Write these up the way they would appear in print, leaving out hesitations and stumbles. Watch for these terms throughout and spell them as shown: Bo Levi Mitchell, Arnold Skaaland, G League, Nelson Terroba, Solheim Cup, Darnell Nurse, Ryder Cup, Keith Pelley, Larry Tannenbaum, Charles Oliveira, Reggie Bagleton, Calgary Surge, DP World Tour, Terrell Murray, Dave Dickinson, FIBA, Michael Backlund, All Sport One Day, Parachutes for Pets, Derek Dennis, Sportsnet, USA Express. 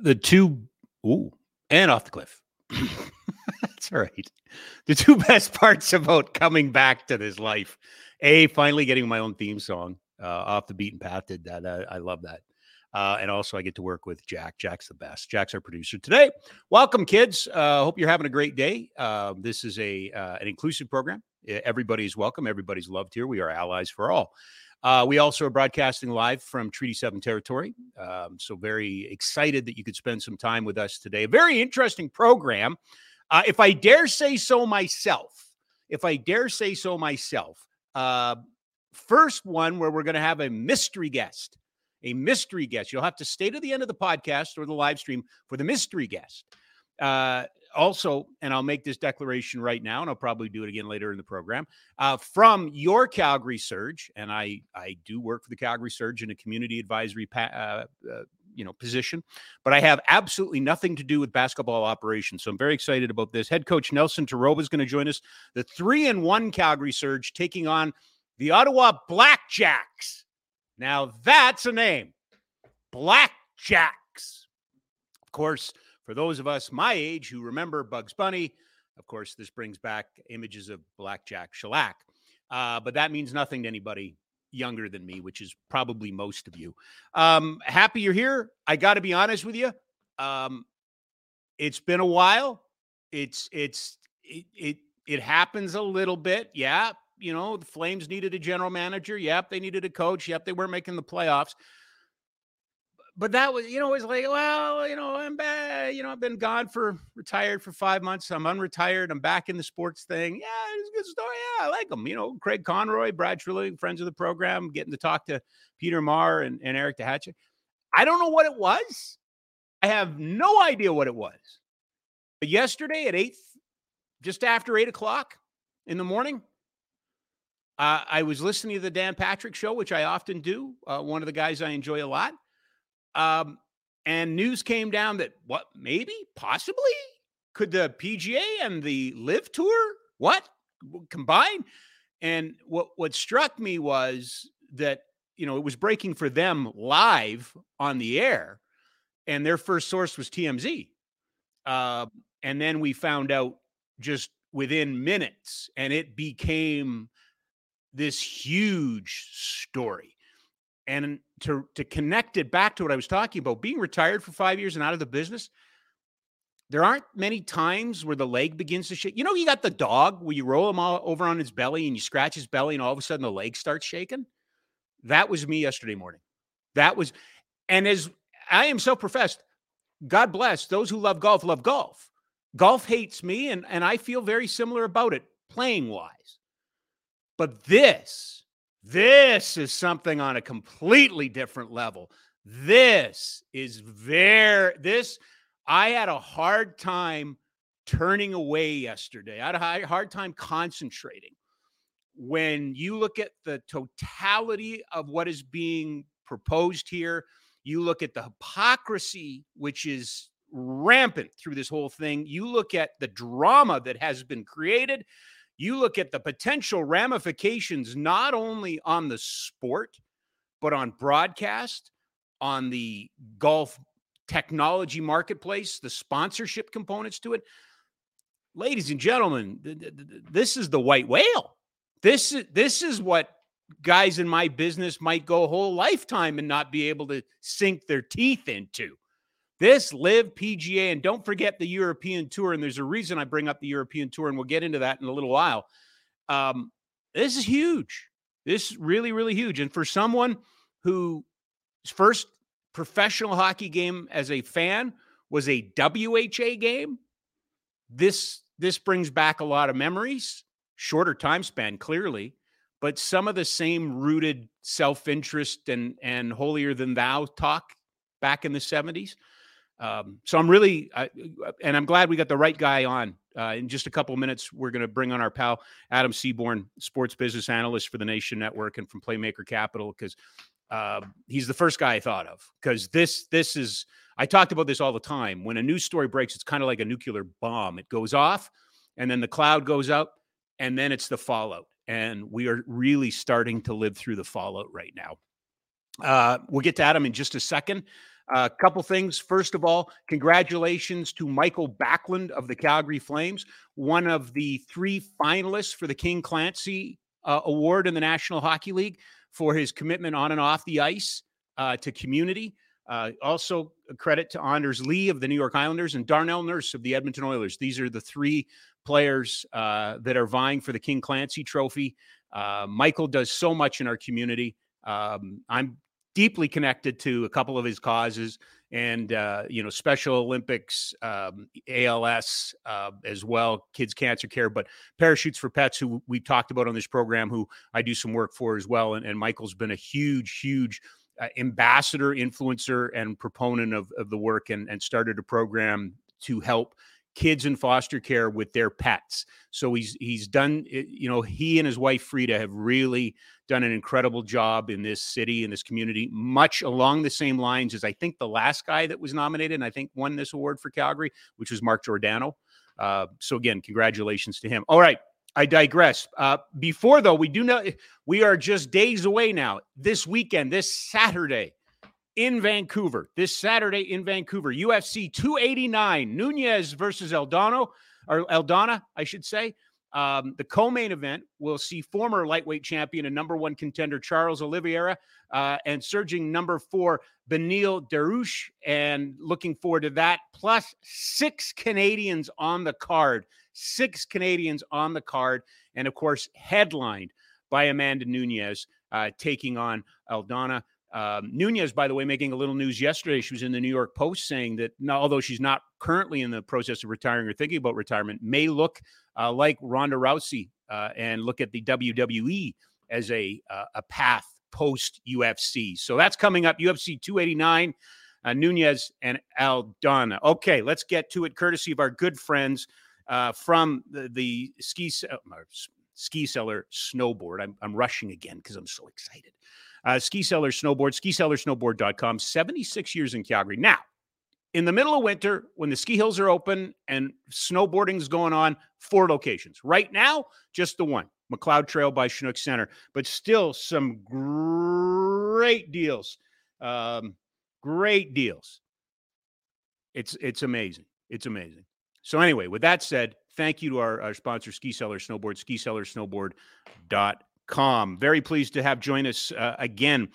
The two, ooh, and off the cliff. That's all right. The two best parts about coming back to this life. A, finally getting my own theme song, Off the Beaten Path. Did that. I love that. And also I get to work with Jack. Jack's the best. Jack's our producer today. Welcome, kids. Hope you're having a great day. This is an inclusive program. Everybody's welcome. Everybody's loved here. We are allies for all. We also are broadcasting live from Treaty 7 territory. So very excited that you could spend some time with us today. A very interesting program. If I dare say so myself, first one where we're going to have a mystery guest. You'll have to stay to the end of the podcast or the live stream for the mystery guest. Also, and I'll make this declaration right now, and I'll probably do it again later in the program, from your Calgary Surge, and I do work for the Calgary Surge in a community advisory position, but I have absolutely nothing to do with basketball operations, so I'm very excited about this. Head coach Nelson Terroba is going to join us. The 3-1 Calgary Surge taking on the Ottawa Blackjacks. Now that's a name, Blackjacks. Of course, for those of us my age who remember Bugs Bunny, of course, this brings back images of Blackjack Shellac. But that means nothing to anybody younger than me, which is probably most of you. Happy you're here. I got to be honest with you. It's been a while. It happens a little bit. Yeah. You know, the Flames needed a general manager. Yep. They needed a coach. Yep. They weren't making the playoffs. But that was, you know, it's like, well, you know, I'm bad. You know, I've been retired for 5 months. I'm unretired. I'm back in the sports thing. Yeah, it's a good story. Yeah, I like them. You know, Craig Conroy, Brad Trilling, friends of the program, getting to talk to Peter Maher and Eric Duhatschek. I don't know what it was. I have no idea what it was. But yesterday at 8, just after 8 o'clock in the morning, I was listening to the Dan Patrick Show, which I often do. One of the guys I enjoy a lot. And news came down that could the PGA and the Live Tour, combine? And what struck me was that, you know, it was breaking for them live on the air and their first source was TMZ. And then we found out just within minutes and it became this huge story. And to connect it back to what I was talking about, being retired for 5 years and out of the business, there aren't many times where the leg begins to shake. You know, you got the dog where you roll him all over on his belly and you scratch his belly and all of a sudden the leg starts shaking. That was me yesterday morning. And as I am self-professed, God bless those who love golf, love golf. Golf hates me and I feel very similar about it, playing wise. But this is something on a completely different level. I had a hard time turning away yesterday. I had a hard time concentrating. When you look at the totality of what is being proposed here, you look at the hypocrisy, which is rampant through this whole thing. You look at the drama that has been created. You look at the potential ramifications, not only on the sport, but on broadcast, on the golf technology marketplace, the sponsorship components to it. Ladies and gentlemen, this is the white whale. This is what guys in my business might go a whole lifetime and not be able to sink their teeth into. This live PGA, and don't forget the European Tour, and there's a reason I bring up the European Tour, and we'll get into that in a little while. This is huge. This is really, really huge. And for someone whose first professional hockey game as a fan was a WHA game, this brings back a lot of memories. Shorter time span, clearly, but some of the same rooted self-interest and holier-than-thou talk back in the 70s. So I'm really, and I'm glad we got the right guy on. In just a couple of minutes, we're going to bring on our pal, Adam Seaborn, sports business analyst for the Nation Network and from Playmaker Capital, because he's the first guy I thought of. Because this is, I talked about this all the time. When a news story breaks, it's kind of like a nuclear bomb. It goes off, and then the cloud goes up, and then it's the fallout. And we are really starting to live through the fallout right now. We'll get to Adam in just a second. A couple things. First of all, congratulations to Michael Backlund of the Calgary Flames, one of the three finalists for the King Clancy Award in the National Hockey League for his commitment on and off the ice to community. Also, a credit to Anders Lee of the New York Islanders and Darnell Nurse of the Edmonton Oilers. These are the three players that are vying for the King Clancy Trophy. Michael does so much in our community. I'm deeply connected to a couple of his causes and, Special Olympics, ALS as well, kids cancer care, but Parachutes for Pets, who we talked about on this program, who I do some work for as well. And Michael's been a huge ambassador, influencer, and proponent of the work and started a program to help kids in foster care with their pets. So he's done, he and his wife Frida have really done an incredible job in this city, in this community, much along the same lines as I think the last guy that was nominated and I think won this award for Calgary, which was Mark Giordano. So again, congratulations to him. All right, I digress. Before though, we are just days away now. This weekend, this Saturday in Vancouver, UFC 289, Nunes versus Aldana, I should say. The co-main event will see former lightweight champion and number one contender Charles Oliveira and surging number 4 Benil Dariush, and looking forward to that. Plus 6 Canadians on the card. And of course, headlined by Amanda Nunes taking on Aldana. Nunes, by the way, making a little news yesterday. She was in the New York Post saying that although she's not currently in the process of retiring or thinking about retirement, may look like Ronda Rousey and look at the WWE as a path post UFC. So that's coming up, UFC 289, Nunes and Aldana. Okay, let's get to it, courtesy of our good friends from the Ski Cellar Snowboard. I'm rushing again because I'm so excited. Ski Cellar Snowboard, skicellarsnowboard.com, 76 years in Calgary. Now, in the middle of winter, when the ski hills are open and snowboarding's going on, 4 locations. Right now, just the one, McLeod Trail by Chinook Center. But still some great deals. It's amazing. So anyway, with that said, thank you to our sponsor, Ski Cellar Snowboard, skicellarsnowboard.com. Very pleased to have join us again,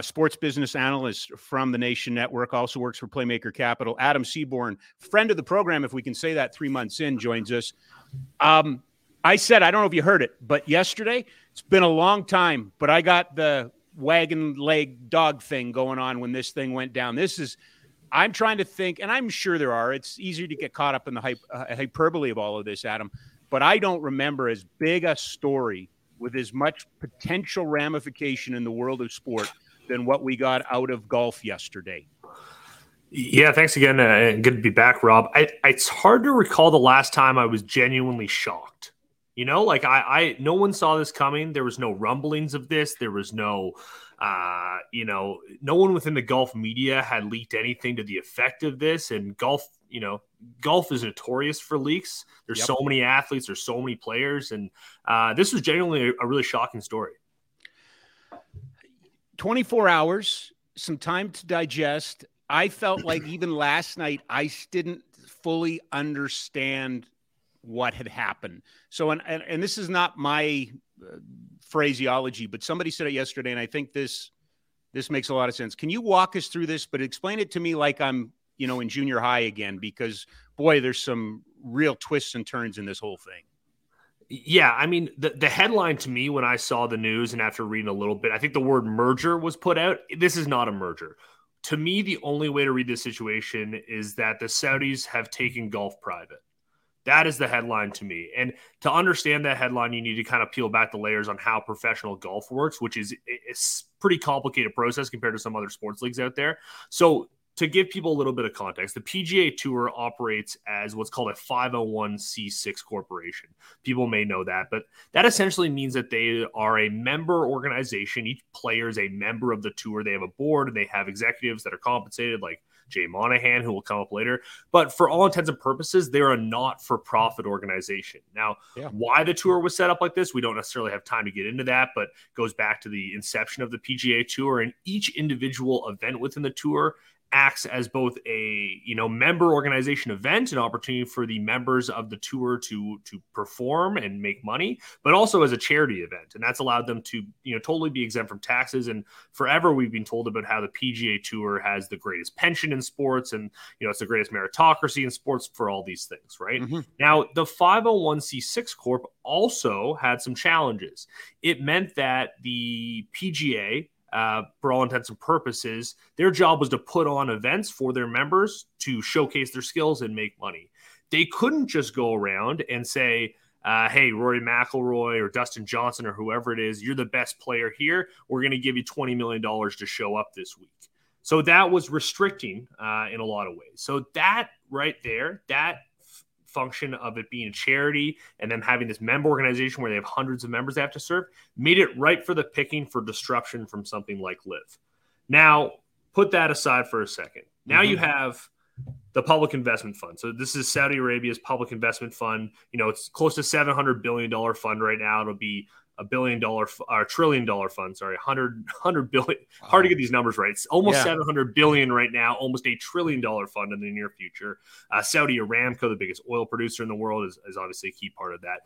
sports business analyst from the Nation Network, also works for Playmaker Capital, Adam Seaborn, friend of the program, if we can say that, 3 months in, joins us. I said, I don't know if you heard it, but yesterday, it's been a long time, but I got the wagon leg dog thing going on when this thing went down. I'm trying to think, and I'm sure there are. It's easier to get caught up in the hyperbole of all of this, Adam, but I don't remember as big a story with as much potential ramification in the world of sport than what we got out of golf yesterday. Yeah, thanks again. Good to be back, Rob. It's hard to recall the last time I was genuinely shocked. No one saw this coming. There was no rumblings of this. There was no... no one within the golf media had leaked anything to the effect of this. And golf is notorious for leaks. There's so many athletes, there's so many players. And this was genuinely a really shocking story. 24 hours, some time to digest. I felt like even last night, I didn't fully understand what had happened. So, and this is not my phraseology, but somebody said it yesterday, and I think this makes a lot of sense. Can you walk us through this, but explain it to me like I'm, you know, in junior high again, because boy, there's some real twists and turns in this whole thing. Yeah, I mean, the headline to me when I saw the news and after reading a little bit, I think the word merger was put out. This is not a merger. To me, the only way to read this situation is that the Saudis have taken golf private. That is the headline to me. And to understand that headline, you need to kind of peel back the layers on how professional golf works, which is a pretty complicated process compared to some other sports leagues out there. So to give people a little bit of context, the PGA Tour operates as what's called a 501c6 corporation. People may know that, but that essentially means that they are a member organization. Each player is a member of the tour. They have a board and they have executives that are compensated, like Jay Monahan, who will come up later. But for all intents and purposes, they're a not-for-profit organization. Now, why the tour was set up like this, we don't necessarily have time to get into that, but goes back to the inception of the PGA Tour, and each individual event within the tour acts as both a, you know, member organization event, an opportunity for the members of the tour to perform and make money, but also as a charity event. And that's allowed them to, you know, totally be exempt from taxes. And forever we've been told about how the PGA Tour has the greatest pension in sports, and, you know, it's the greatest meritocracy in sports for all these things, right? Mm-hmm. Now, the 501c6 Corp also had some challenges. It meant that the PGA, for all intents and purposes, their job was to put on events for their members to showcase their skills and make money. They couldn't just go around and say, hey, Rory McIlroy or Dustin Johnson or whoever it is, you're the best player here. We're going to give you $20 million to show up this week. So that was restricting in a lot of ways. So that right there, that function of it being a charity and them having this member organization where they have hundreds of members they have to serve made it ripe for the picking for disruption from something like Live. Now, put that aside for a second. Now you have the Public Investment Fund. So this is Saudi Arabia's Public Investment Fund. You know, it's close to $700 billion fund right now. It'll be $1 trillion fund. Sorry, 100 billion. Hard to get these numbers right. It's almost 700 billion right now, almost $1 trillion fund in the near future. Saudi Aramco, the biggest oil producer in the world, is obviously a key part of that.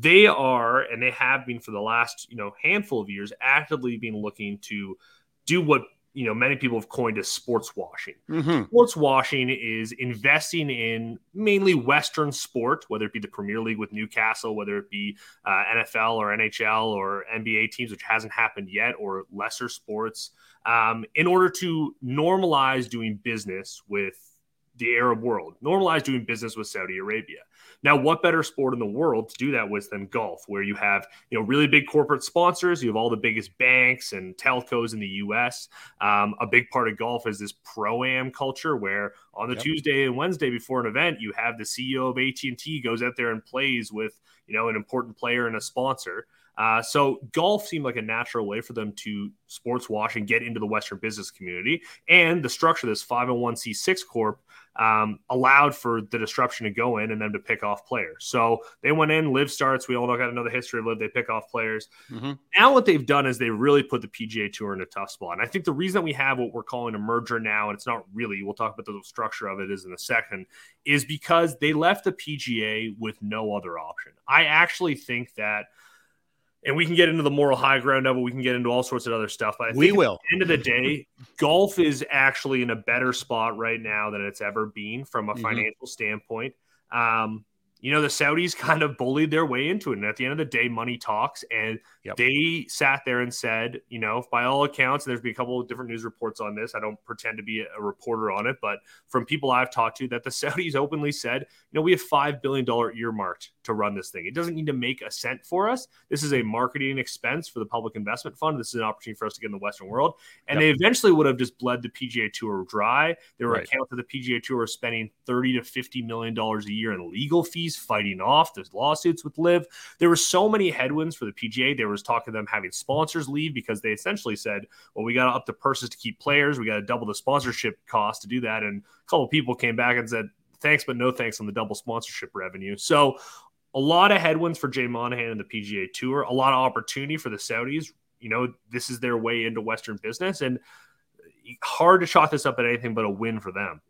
They are, and they have been for the last, you know, handful of years, actively been looking to do what, you know, many people have coined as sports washing. Mm-hmm. Sports washing is investing in mainly Western sport, whether it be the Premier League with Newcastle, whether it be NFL or NHL or NBA teams, which hasn't happened yet, or lesser sports, in order to normalize doing business with the Arab world, normalize doing business with Saudi Arabia. Now, what better sport in the world to do that with than golf, where you have, you know, really big corporate sponsors, you have all the biggest banks and telcos in the U.S. A big part of golf is this pro-am culture, where on the Tuesday and Wednesday before an event, you have the CEO of AT&T goes out there and plays with, you know, an important player and a sponsor. So golf seemed like a natural way for them to sports wash and get into the Western business community. And the structure of this 501c6 Corp allowed for the disruption to go in and them to pick off players. So they went in, Live starts. We all got to know the history of Live. They pick off players. Mm-hmm. Now what they've done is they really put the PGA Tour in a tough spot. And I think the reason that we have what we're calling a merger now, and it's not really, we'll talk about the structure of it is in a second, is because they left the PGA with no other option. I actually think that, and we can get into the moral high ground of it. We can get into all sorts of other stuff. But I think we will. At the end of the day, golf is actually in a better spot right now than it's ever been from a financial standpoint. You know, the Saudis kind of bullied their way into it. And at the end of the day, money talks. And they sat there and said, you know, by all accounts, there's been a couple of different news reports on this. I don't pretend to be a reporter on it, but from people I've talked to, that the Saudis openly said, you know, we have $5 billion earmarked to run this thing. It doesn't need to make a cent for us. This is a marketing expense for the Public Investment Fund. This is an opportunity for us to get in the Western world. And they eventually would have just bled the PGA Tour dry. There were accounts that the PGA Tour was spending $30 to $50 million a year in legal fees, fighting off those lawsuits with Live. There were so many headwinds for the PGA. There was talk of them having sponsors leave because they essentially said, well, we got to up the purses to keep players. We got to double the sponsorship cost to do that. And a couple of people came back and said, thanks, but no thanks on the double sponsorship revenue. So a lot of headwinds for Jay Monahan and the PGA Tour, a lot of opportunity for the Saudis. You know, this is their way into Western business. And hard to chalk this up at anything but a win for them.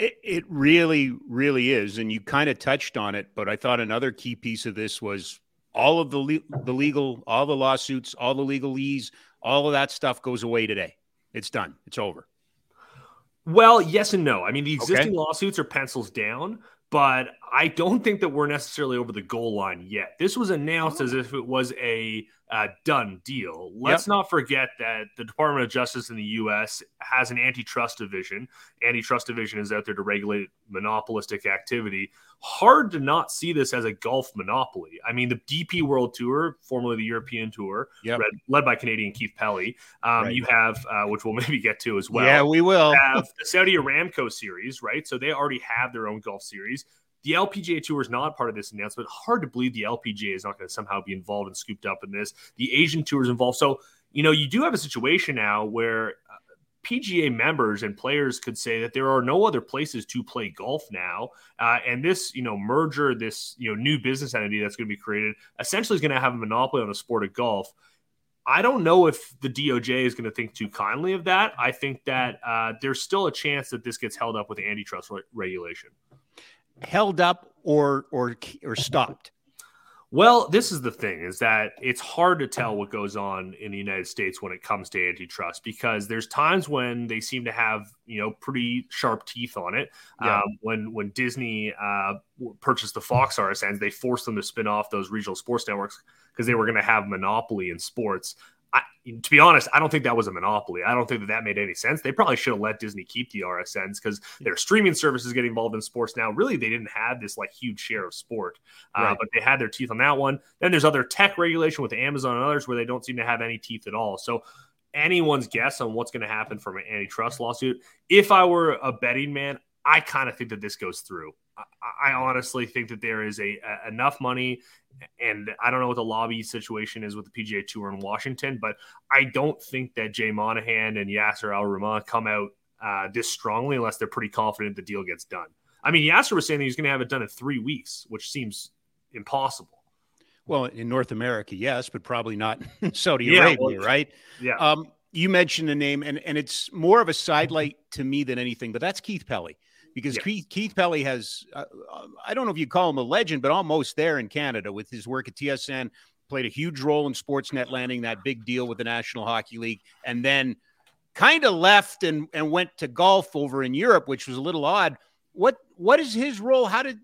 It really, really is. And you kind of touched on it, but I thought another key piece of this was all of the legal, all the lawsuits, all the legalese, all of that stuff goes away today. It's done. It's over. Well, yes and no. I mean, the existing lawsuits are pencils down, but I don't think that we're necessarily over the goal line yet. This was announced as if it was a done deal. Let's not forget that the Department of Justice in the U.S. has an antitrust division. Antitrust division is out there to regulate monopolistic activity. Hard to not see this as a golf monopoly. I mean, the DP World Tour, formerly the European Tour, led by Canadian Keith Pelley, you have, which we'll maybe get to as well. Yeah, we will. Have the Saudi Aramco series, right? So they already have their own golf series. The LPGA Tour is not part of this announcement. Hard to believe the LPGA is not going to somehow be involved and scooped up in this. The Asian Tour is involved. So, you know, you do have a situation now where PGA members and players could say that there are no other places to play golf now. And this, you know, merger, this, you know, new business entity that's going to be created essentially is going to have a monopoly on the sport of golf. I don't know if the DOJ is going to think too kindly of that. I think that there's still a chance that this gets held up with antitrust regulation. Held up or stopped? Well, this is the thing, is that it's hard to tell what goes on in the United States when it comes to antitrust, because there's times when they seem to have, you know, pretty sharp teeth on it. When Disney purchased the Fox RSNs, they forced them to spin off those regional sports networks because they were going to have monopoly in sports. To be honest, I don't think that was a monopoly. I don't think that made any sense. They probably should have let Disney keep the RSNs because their streaming services get involved in sports now. Really, they didn't have this like huge share of sport, but they had their teeth on that one. Then there's other tech regulation with Amazon and others where they don't seem to have any teeth at all. So anyone's guess on what's going to happen from an antitrust lawsuit. If I were a betting man, I kind of think that this goes through. I honestly think that there is a enough money, and I don't know what the lobby situation is with the PGA Tour in Washington, but I don't think that Jay Monahan and Yasir Al-Rahman come out this strongly unless they're pretty confident the deal gets done. I mean, Yasser was saying that he's going to have it done in 3 weeks, which seems impossible. Well, in North America, yes, but probably not in Saudi Arabia, right? Yeah. You mentioned the name, and it's more of a sidelight to me than anything, but that's Keith Pelley. Because Keith Pelley has, I don't know if you call him a legend, but almost there in Canada with his work at TSN, played a huge role in Sportsnet landing that big deal with the National Hockey League, and then kind of left and went to golf over in Europe, which was a little odd. What is his role? How did,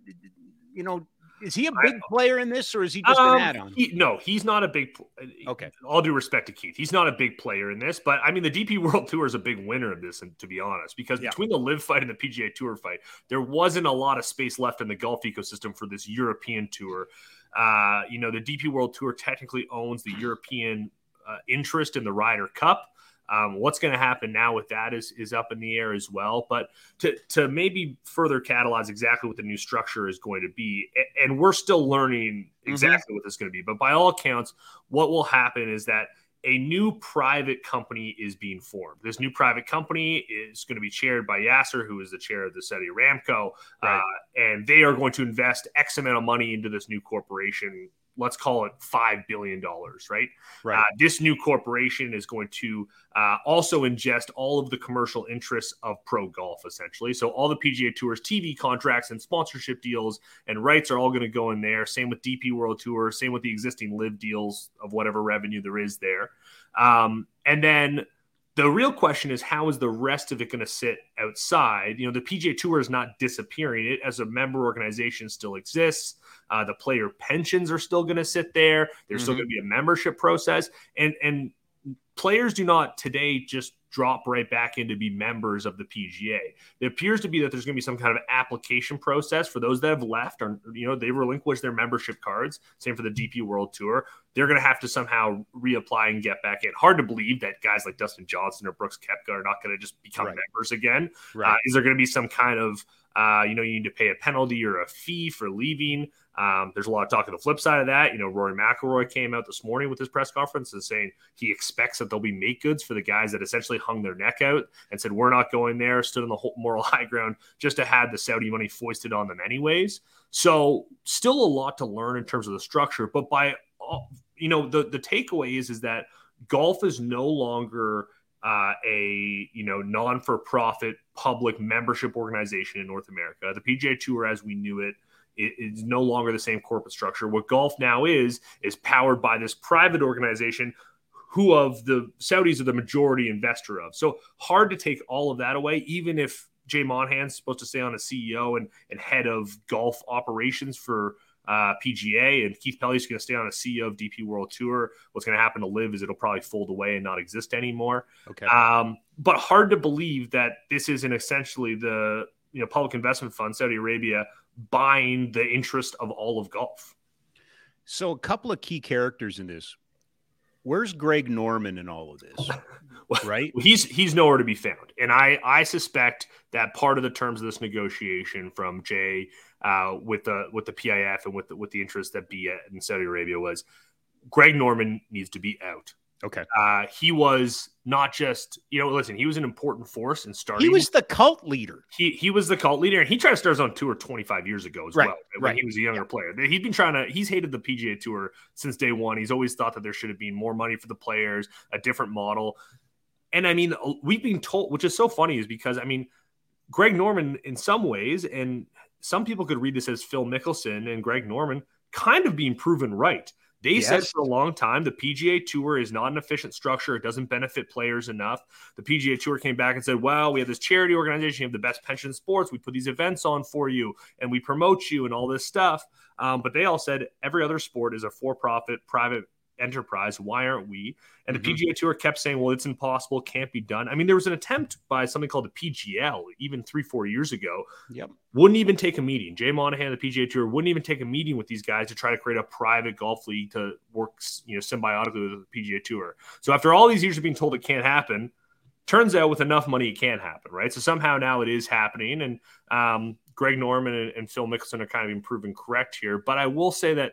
you know, is he a big player in this, or is he just an add-on? No, he's not a big – okay. All due respect to Keith. He's not a big player in this. But, I mean, the DP World Tour is a big winner of this, and to be honest, because between the Live fight and the PGA Tour fight, there wasn't a lot of space left in the golf ecosystem for this European tour. You know, the DP World Tour technically owns the European interest in the Ryder Cup. What's going to happen now with that is up in the air as well. But to maybe further catalyze exactly what the new structure is going to be, and we're still learning exactly what this is going to be. But by all accounts, what will happen is that a new private company is being formed. This new private company is going to be chaired by Yasser, who is the chair of the Saudi Aramco, and they are going to invest X amount of money into this new corporation. Let's call it $5 billion, right? This new corporation is going to also ingest all of the commercial interests of pro golf, essentially. So all the PGA Tour's TV contracts and sponsorship deals and rights are all going to go in there. Same with DP World Tour. Same with the existing live deals of whatever revenue there is there. And then the real question is, how is the rest of it going to sit outside? You know, the PGA Tour is not disappearing. It, as a member organization, still exists. The player pensions are still going to sit there. There's still going to be a membership process. And players do not today just drop right back in to be members of the PGA. It appears to be that there's going to be some kind of application process for those that have left, or, you know, they relinquish their membership cards. Same for the DP World Tour. They're going to have to somehow reapply and get back in. Hard to believe that guys like Dustin Johnson or Brooks Koepka are not going to just become members again. Is there going to be some kind of, you know, you need to pay a penalty or a fee for leaving? There's a lot of talk on the flip side of that. You know, Rory McIlroy came out this morning with his press conference and saying he expects that there'll be make goods for the guys that essentially hung their neck out and said, we're not going there, stood on the whole moral high ground just to have the Saudi money foisted on them anyways. So still a lot to learn in terms of the structure, but by, you know, the takeaway is that golf is no longer a non-for-profit public membership organization in North America. The PGA Tour, as we knew it, is no longer the same corporate structure. What golf now is powered by this private organization, who of the Saudis are the majority investor of. So hard to take all of that away, even if Jay Monahan's supposed to stay on as CEO and head of golf operations for PGA, and Keith Pelley's going to stay on as CEO of DP World Tour. What's going to happen to Live is it'll probably fold away and not exist anymore. Okay. But hard to believe that this isn't essentially the Public Investment Fund, Saudi Arabia, buying the interest of all of golf. So a couple of key characters in this. Where's Greg Norman in all of this? Right? He's nowhere to be found. And I suspect that part of the terms of this negotiation from Jay with the PIF and with the interest that be in Saudi Arabia was Greg Norman needs to be out. Okay. He was not just, he was an important force in starting. He was the cult leader. He was the cult leader. And he tried to start his own tour 25 years ago as well. When he was a younger player. He's hated the PGA Tour since day one. He's always thought that there should have been more money for the players, a different model. And we've been told, which is so funny, is because, Greg Norman in some ways, and some people could read this as Phil Mickelson and Greg Norman kind of being proven right. They said for a long time the PGA Tour is not an efficient structure. It doesn't benefit players enough. The PGA Tour came back and said, well, we have this charity organization. You have the best pension sports. We put these events on for you, and we promote you and all this stuff. But they all said every other sport is a for-profit, private enterprise. Why aren't we? And the PGA Tour kept saying, well, it's impossible. It can't be done. There was an attempt by something called the PGL even 3-4 years ago. Yep. Wouldn't even take a meeting. Jay Monahan, the PGA Tour, wouldn't even take a meeting with these guys to try to create a private golf league to work, symbiotically with the PGA Tour. So after all these years of being told it can't happen, turns out with enough money, it can happen, right? So somehow now it is happening. And Greg Norman and Phil Mickelson are kind of being proven correct here. But I will say that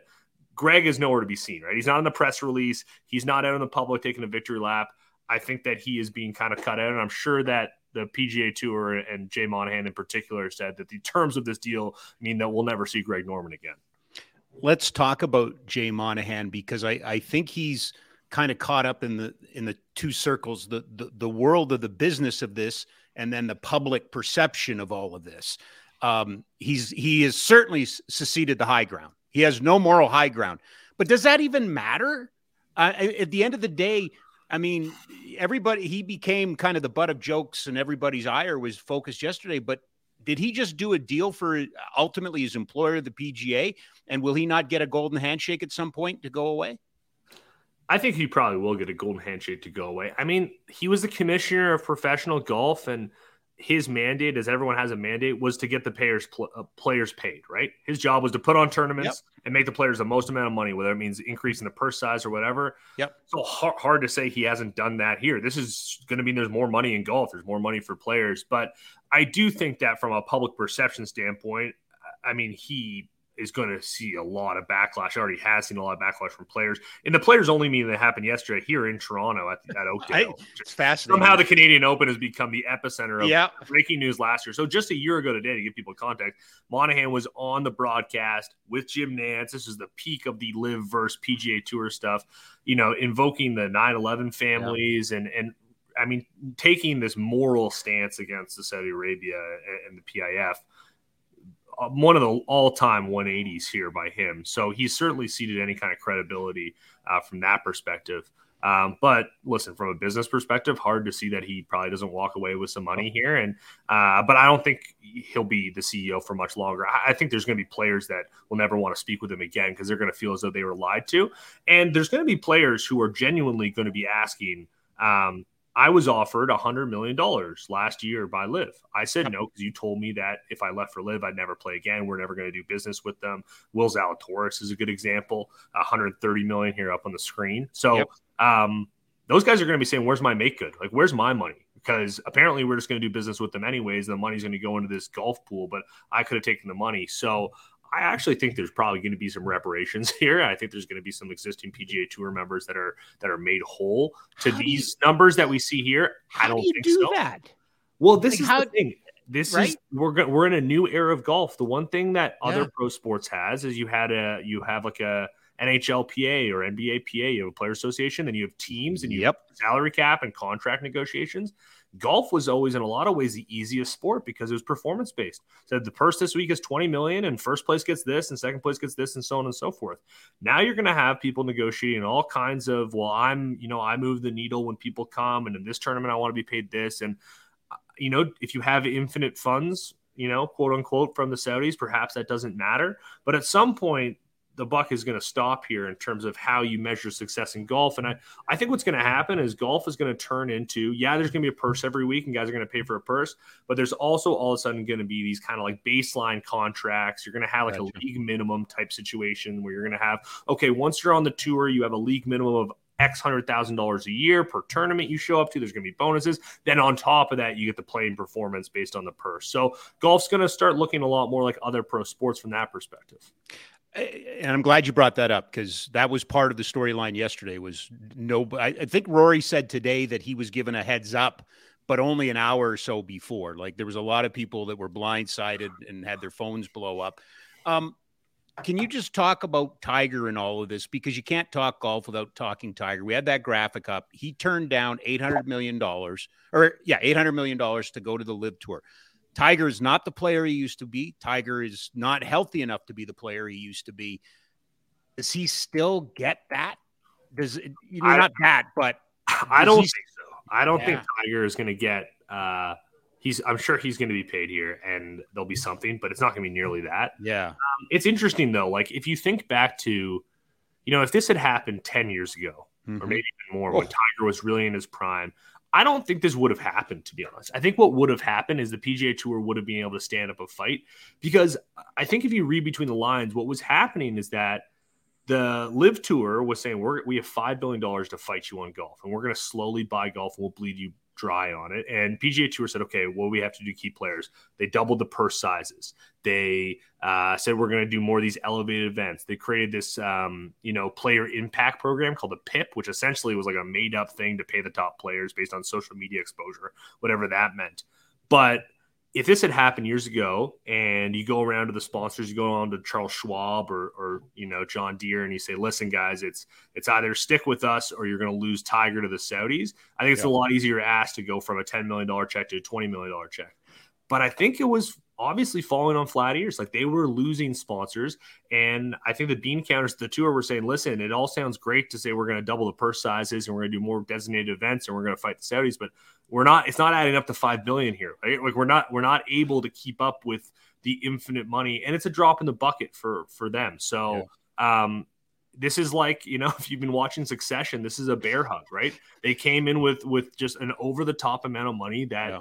Greg is nowhere to be seen, right? He's not in the press release. He's not out in the public taking a victory lap. I think that he is being kind of cut out, and I'm sure that the PGA Tour and Jay Monahan in particular said that the terms of this deal mean that we'll never see Greg Norman again. Let's talk about Jay Monahan, because I think he's kind of caught up in the two circles, the world of the business of this and then the public perception of all of this. He has certainly seceded the high ground. He has no moral high ground. But does that even matter? At the end of the day, everybody, he became kind of the butt of jokes and everybody's ire was focused yesterday. But did he just do a deal for ultimately his employer, the PGA? And will he not get a golden handshake at some point to go away? I think he probably will get a golden handshake to go away. He was the commissioner of professional golf, and his mandate, as everyone has a mandate, was to get the players paid, right? His job was to put on tournaments and make the players the most amount of money, whether it means increasing the purse size or whatever. Yep. So hard to say he hasn't done that here. This is going to mean there's more money in golf. There's more money for players. But I do think that from a public perception standpoint, he is going to see a lot of backlash. Already has seen a lot of backlash from players. And the players only meeting that happened yesterday here in Toronto at Oakdale. It's fascinating. Somehow the Canadian Open has become the epicenter of breaking news last year. So just a year ago today, to give people context, Monahan was on the broadcast with Jim Nantz. This is the peak of the Live versus PGA Tour stuff, invoking the 9/11 families and taking this moral stance against the Saudi Arabia and the PIF. One of the all-time 180s here by him. So he's certainly ceded any kind of credibility from that perspective. But listen, from a business perspective, hard to see that he probably doesn't walk away with some money here. And but I don't think he'll be the CEO for much longer. I think there's going to be players that will never want to speak with him again because they're going to feel as though they were lied to. And there's going to be players who are genuinely going to be asking, I was offered $100 million last year by Live. I said no because you told me that if I left for Live, I'd never play again. We're never going to do business with them. Will Zalatoris is a good example. $130 million here up on the screen. So those guys are going to be saying, where's my make good? Like, where's my money? Because apparently we're just going to do business with them anyways. The money's going to go into this golf pool, but I could have taken the money. So I actually think there's probably going to be some reparations here. I think there's going to be some existing PGA Tour members that are made whole to these numbers that we see here. I don't think so. How do you do that? Well, this is the thing. This is we're in a new era of golf. The one thing that other pro sports has is you have like a NHLPA or NBAPA. You have a player association, then you have teams, and you have salary cap and contract negotiations. Golf was always, in a lot of ways, the easiest sport because it was performance-based. So the purse this week is $20 million, and first place gets this, and second place gets this, and so on and so forth. Now you're going to have people negotiating all kinds of, well, I move the needle when people come, and in this tournament I want to be paid this. And, you know, if you have infinite funds, you know, quote-unquote, from the Saudis, perhaps that doesn't matter. But at some point, the buck is going to stop here in terms of how you measure success in golf. And I think what's going to happen is golf is going to turn into, there's going to be a purse every week and guys are going to pay for a purse, but there's also all of a sudden going to be these kind of like baseline contracts. You're going to have like a league minimum type situation where you're going to have, okay, once you're on the tour, you have a league minimum of $100,000 a year per tournament you show up to. There's going to be bonuses. Then on top of that, you get the playing performance based on the purse. So golf's going to start looking a lot more like other pro sports from that perspective. And I'm glad you brought that up because that was part of the storyline yesterday was I think Rory said today that he was given a heads up, but only an hour or so before. Like there was a lot of people that were blindsided and had their phones blow up. Can you just talk about Tiger and all of this? Because you can't talk golf without talking Tiger. We had that graphic up. He turned down $800 million to go to the Live Tour. Tiger is not the player he used to be. Tiger is not healthy enough to be the player he used to be. Does he still get that? I don't think so. I don't think Tiger is going to get I'm sure he's going to be paid here and there'll be something, but it's not going to be nearly that. Yeah. It's interesting though. Like if you think back to, you know, if this had happened 10 years ago or maybe even more when Tiger was really in his prime, I don't think this would have happened, to be honest. I think what would have happened is the PGA Tour would have been able to stand up a fight because I think if you read between the lines, what was happening is that the Live Tour was saying, we have $5 billion to fight you on golf, and we're going to slowly buy golf, and we'll bleed you dry on it. And PGA Tour said, okay, well, we have to do key players. They doubled the purse sizes. They said we're going to do more of these elevated events. They created this, player impact program called the PIP, which essentially was like a made-up thing to pay the top players based on social media exposure, whatever that meant. But if this had happened years ago and you go around to the sponsors, you go on to Charles Schwab or John Deere and you say, listen, guys, it's either stick with us or you're going to lose Tiger to the Saudis. I think it's a lot easier to ask to go from a $10 million check to a $20 million check. But I think it was obviously falling on flat ears. Like they were losing sponsors. And I think the bean counters, the tour were saying, listen, it all sounds great to say we're going to double the purse sizes and we're going to do more designated events and we're going to fight the Saudis, but it's not adding up to $5 billion here, right? Like we're not able to keep up with the infinite money, and it's a drop in the bucket for them. So, this is like, you know, if you've been watching Succession, this is a bear hug, right? They came in with just an over the top amount of money that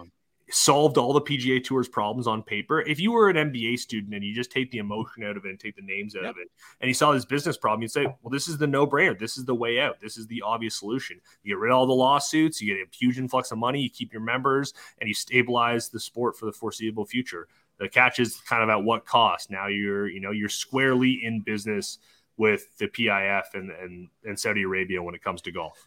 solved all the PGA Tour's problems on paper. If you were an MBA student and you just take the emotion out of it and take the names out of it, and you saw this business problem, you'd say, well, this is the no-brainer. This is the way out. This is the obvious solution. You get rid of all the lawsuits, you get a huge influx of money, you keep your members, and you stabilize the sport for the foreseeable future. The catch is kind of at what cost. Now you're squarely in business with the PIF and Saudi Arabia when it comes to golf.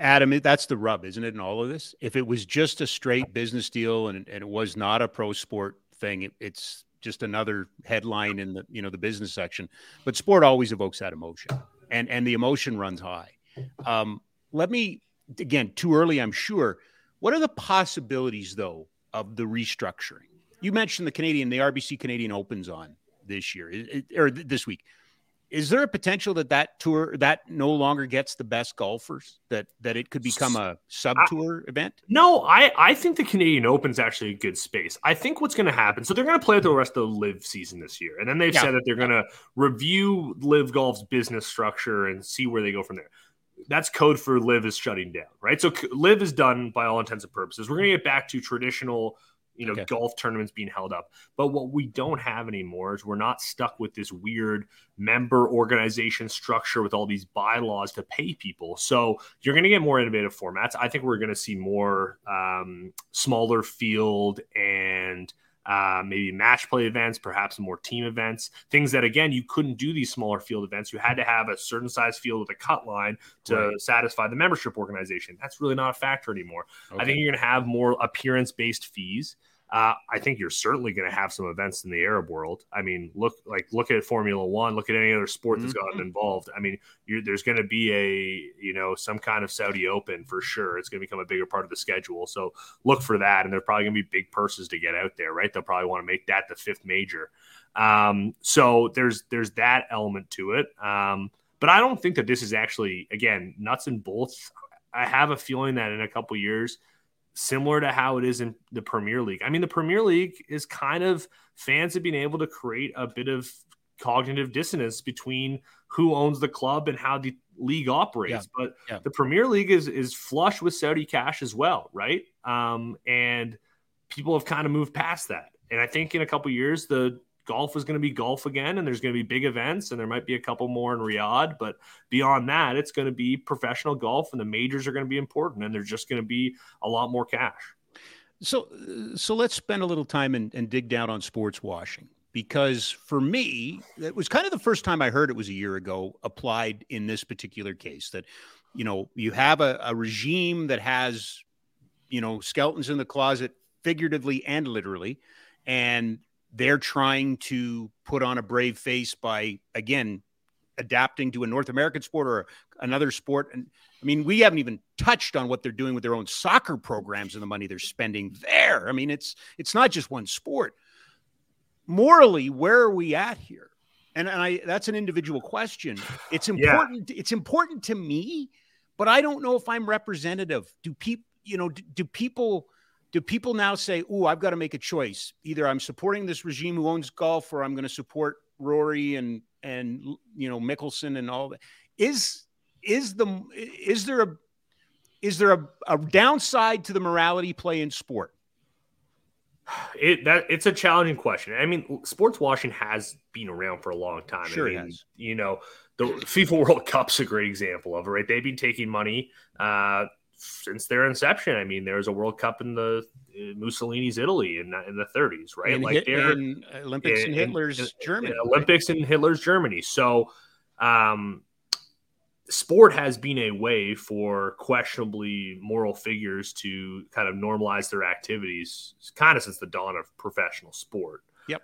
Adam, that's the rub, isn't it, in all of this? If it was just a straight business deal and it was not a pro sport thing, it's just another headline in the, you know, the business section. But sport always evokes that emotion, and the emotion runs high. Too early, I'm sure. What are the possibilities, though, of the restructuring? You mentioned the RBC Canadian Open's on this year, or this week. Is there a potential that tour that no longer gets the best golfers, that it could become a sub-tour event? No, I think the Canadian Open's actually a good space. I think what's going to happen, so they're going to play the rest of the Live season this year, and then they've said that they're going to review Live Golf's business structure and see where they go from there. That's code for Live is shutting down, right? So Live is done by all intents and purposes. We're going to get back to traditional golf tournaments being held up. But what we don't have anymore is we're not stuck with this weird member organization structure with all these bylaws to pay people. So you're going to get more innovative formats. I think we're going to see more smaller field and maybe match play events, perhaps more team events, things that, again, you couldn't do these smaller field events. You had to have a certain size field with a cut line to satisfy the membership organization. That's really not a factor anymore. I think you're going to have more appearance-based fees. I think you're certainly going to have some events in the Arab world. I mean, look at Formula One, look at any other sport that's gotten involved. I mean, there's going to be some kind of Saudi Open for sure. It's going to become a bigger part of the schedule. So look for that. And there's probably going to be big purses to get out there, right? They'll probably want to make that the fifth major. So there's that element to it. But I don't think that this is actually, again, nuts and bolts. I have a feeling that in a couple years, similar to how it is in the Premier League. I mean, the Premier League is kind of fans have been able to create a bit of cognitive dissonance between who owns the club and how the league operates. Yeah. But the Premier League is flush with Saudi cash as well, right? And people have kind of moved past that. And I think in a couple of years, the golf is going to be golf again, and there's going to be big events, and there might be a couple more in Riyadh. But beyond that, it's going to be professional golf, and the majors are going to be important, and there's just going to be a lot more cash. So let's spend a little time and dig down on sports washing, because for me, that was kind of the first time I heard it was a year ago applied in this particular case, that, you know, you have a regime that has, you know, skeletons in the closet, figuratively and literally, and they're trying to put on a brave face by, again, adapting to a North American sport or another sport. And I mean, we haven't even touched on what they're doing with their own soccer programs and the money they're spending there. I mean, it's not just one sport. Morally, where are we at here? And that's an individual question. It's important. Yeah. It's important to me, but I don't know if I'm representative. Do people now say, "Ooh, I've got to make a choice. Either I'm supporting this regime who owns golf, or I'm going to support Rory and you know Mickelson and all that." Is there a downside to the morality play in sport? It's a challenging question. I mean, sports washing has been around for a long time. Sure, I mean, it has. You know, the FIFA World Cup's a great example of it, right? They've been taking money since their inception. I mean, there was a World Cup in Mussolini's Italy in the 30s, right? And like Olympics in Hitler's Germany. Olympics in Hitler's Germany. So sport has been a way for questionably moral figures to kind of normalize their activities kind of since the dawn of professional sport. Yep.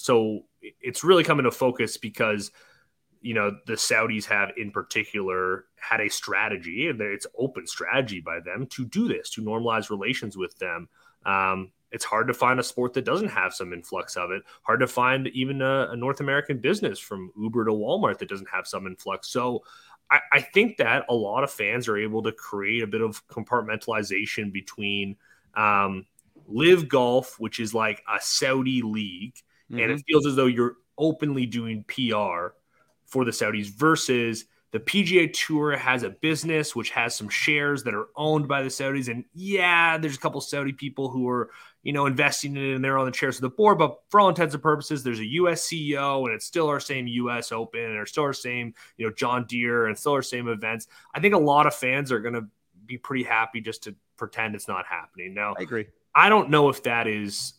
So it's really come into focus because you know, the Saudis have in particular had a strategy, and it's open strategy by them to do this, to normalize relations with them. It's hard to find a sport that doesn't have some influx of it. Hard to find even a North American business from Uber to Walmart that doesn't have some influx. So I think that a lot of fans are able to create a bit of compartmentalization between Live Golf, which is like a Saudi league, and it feels as though you're openly doing PR for the Saudis, versus the PGA Tour has a business which has some shares that are owned by the Saudis. And yeah, there's a couple Saudi people who are, you know, investing in it, and they're on the chairs of the board, but for all intents and purposes, there's a US CEO, and it's still our same US Open, and it's still our same, you know, John Deere, and still our same events. I think a lot of fans are going to be pretty happy just to pretend it's not happening. Now, I agree. I don't know if that is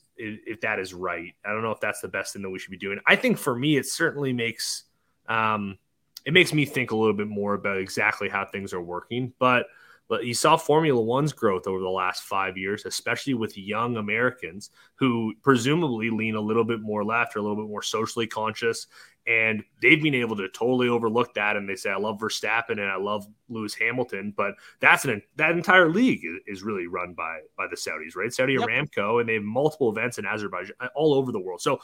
right. I don't know if that's the best thing that we should be doing. I think for me, it certainly makes it makes me think a little bit more about exactly how things are working. But you saw Formula One's growth over the last 5 years, especially with young Americans who presumably lean a little bit more left or a little bit more socially conscious. And they've been able to totally overlook that. And they say, I love Verstappen and I love Lewis Hamilton. But that entire league is really run by the Saudis, right? Saudi Aramco, and they have multiple events in Azerbaijan, all over the world. So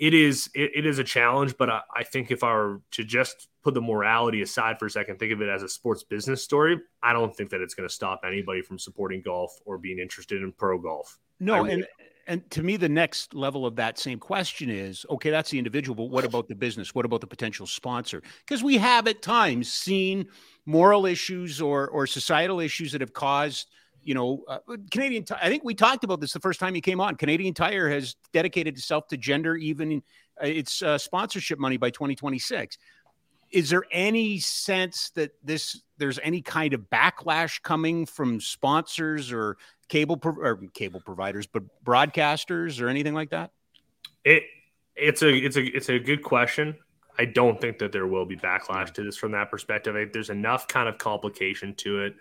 It is a challenge, but I think if I were to just put the morality aside for a second, think of it as a sports business story, I don't think that it's going to stop anybody from supporting golf or being interested in pro golf. No, and to me, the next level of that same question is, okay, that's the individual, but what about the business? What about the potential sponsor? Because we have at times seen moral issues or societal issues that have caused, you know, Canadian Tire, I think we talked about this the first time you came on. Canadian Tire has dedicated itself to gender, even its sponsorship money by 2026. Is there any sense that there's any kind of backlash coming from sponsors or cable providers, but broadcasters or anything like that? It's a good question. I don't think that there will be backlash to this from that perspective. There's enough kind of complication to it.